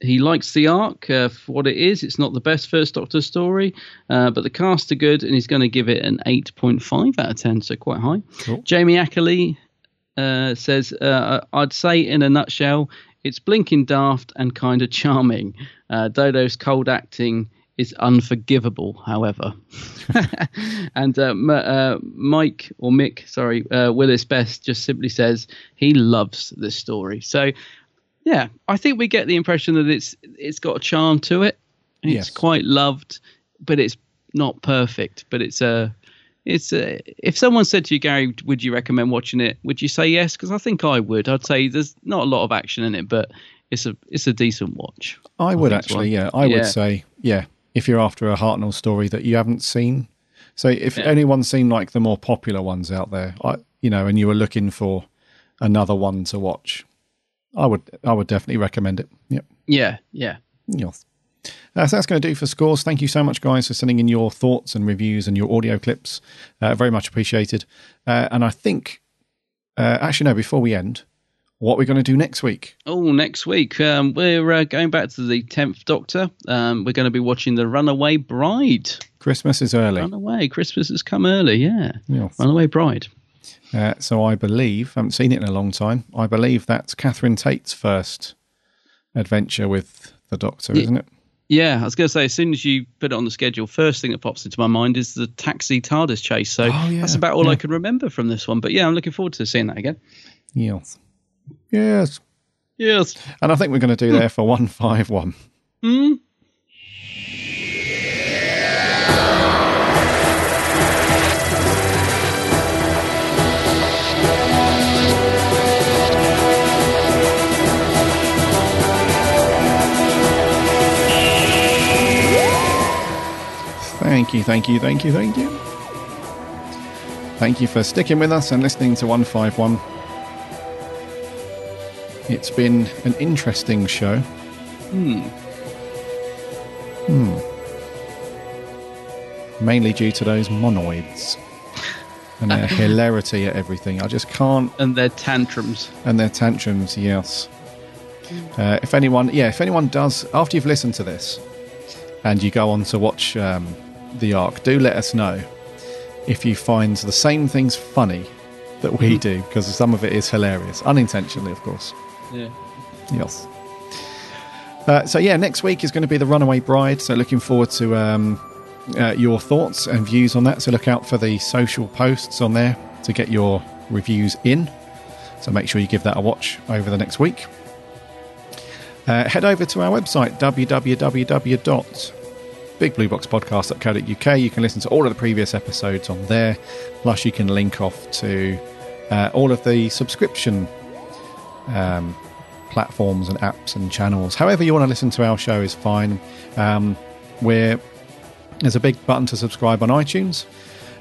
he likes The Ark uh, for what it is. It's not the best First Doctor story, uh, but the cast are good and he's going to give it an eight point five out of ten, so quite high. Cool. Jamie Ackerley Uh, says, uh, I'd say in a nutshell, it's blinking daft and kind of charming. Uh, Dodo's cold acting is unforgivable, however. And uh, M- uh, Mike, or Mick, sorry, uh, Willis Best just simply says he loves this story. So, yeah, I think we get the impression that it's it's got a charm to it. It's yes. quite loved, but it's not perfect, but it's a... Uh, It's uh, if someone said to you, Gary, would you recommend watching it? Would you say yes? Because I think I would. I'd say there's not a lot of action in it, but it's a it's a decent watch. I, I would actually, so. yeah. I yeah. would say, yeah, if you're after a Hartnell story that you haven't seen. So if yeah. anyone's seen like the more popular ones out there, I, you know, and you were looking for another one to watch, I would I would definitely recommend it. Yep. Yeah, yeah. Yes. Uh, so that's going to do for scores. Thank you so much, guys, for sending in your thoughts and reviews and your audio clips. Uh, very much appreciated. Uh, and I think, uh, actually, no, before we end, what we're going to do next week? Oh, next week um, we're uh, going back to the tenth Doctor. Um, we're going to be watching The Runaway Bride. Christmas is early. Runaway. Christmas has come early. Yeah. Yes. Runaway Bride. Uh, so I believe, I haven't seen it in a long time. I believe that's Catherine Tate's first adventure with the Doctor, yeah. Isn't it? Yeah, I was going to say, as soon as you put it on the schedule, first thing that pops into my mind is the taxi TARDIS chase. So oh, yeah. that's about all yeah. I can remember from this one. But yeah, I'm looking forward to seeing that again. Yes. Yes. Yes. And I think we're going to do there for one five one. Hmm? Thank you, thank you, thank you, thank you. Thank you for sticking with us and listening to one five one. It's been an interesting show. Hmm. Hmm. Mainly due to those monoids and their hilarity at everything. I just can't. And their tantrums. And their tantrums, yes. Uh, if anyone, yeah, if anyone does, after you've listened to this and you go on to watch Um, The Ark, do let us know if you find the same things funny that we do, because some of it is hilarious, unintentionally, of course. Yeah. Yes. Uh, so yeah, next week is going to be The Runaway Bride. So looking forward to um, uh, your thoughts and views on that. So look out for the social posts on there to get your reviews in. So make sure you give that a watch over the next week. Uh, head over to our website w w w dot big blue box podcast dot co dot u k. You can listen to all of the previous episodes on there, plus you can link off to uh, all of the subscription um, platforms and apps and channels. However you want to listen to our show is fine. Um, we're, there's a big button to subscribe on iTunes.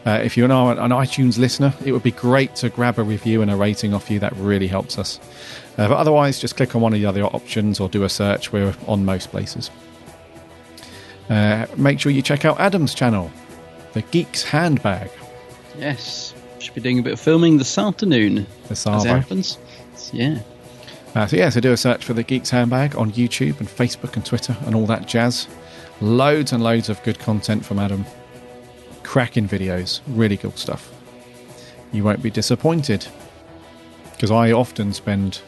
Uh, if you're an, an iTunes listener, it would be great to grab a review and a rating off you. That really helps us. Uh, but otherwise, just click on one of the other options or do a search. We're on most places. Uh, make sure you check out Adam's channel, The Geek's Handbag. Yes, should be doing a bit of filming this afternoon. This as it happens, yeah. Uh, so yeah, so do a search for The Geek's Handbag on YouTube and Facebook and Twitter and all that jazz. Loads and loads of good content from Adam. Cracking videos, really cool stuff. You won't be disappointed, because I often spend,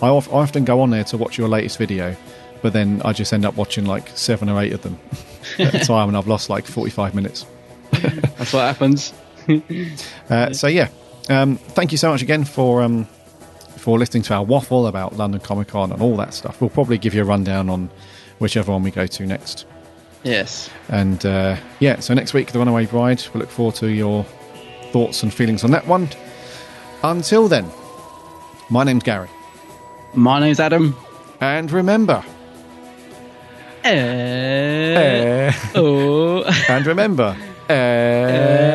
I, of, I often go on there to watch your latest video. But then I just end up watching like seven or eight of them at a time, and I've lost like forty-five minutes. That's what happens. uh, so yeah, um, thank you so much again for um, for listening to our waffle about London Comic Con and all that stuff. We'll probably give you a rundown on whichever one we go to next. Yes. And uh, yeah, so next week, The Runaway Bride. We'll look forward to your thoughts and feelings on that one. Until then, my name's Gary. My name's Adam. And remember. Uh, uh, oh. And remember. Uh, uh.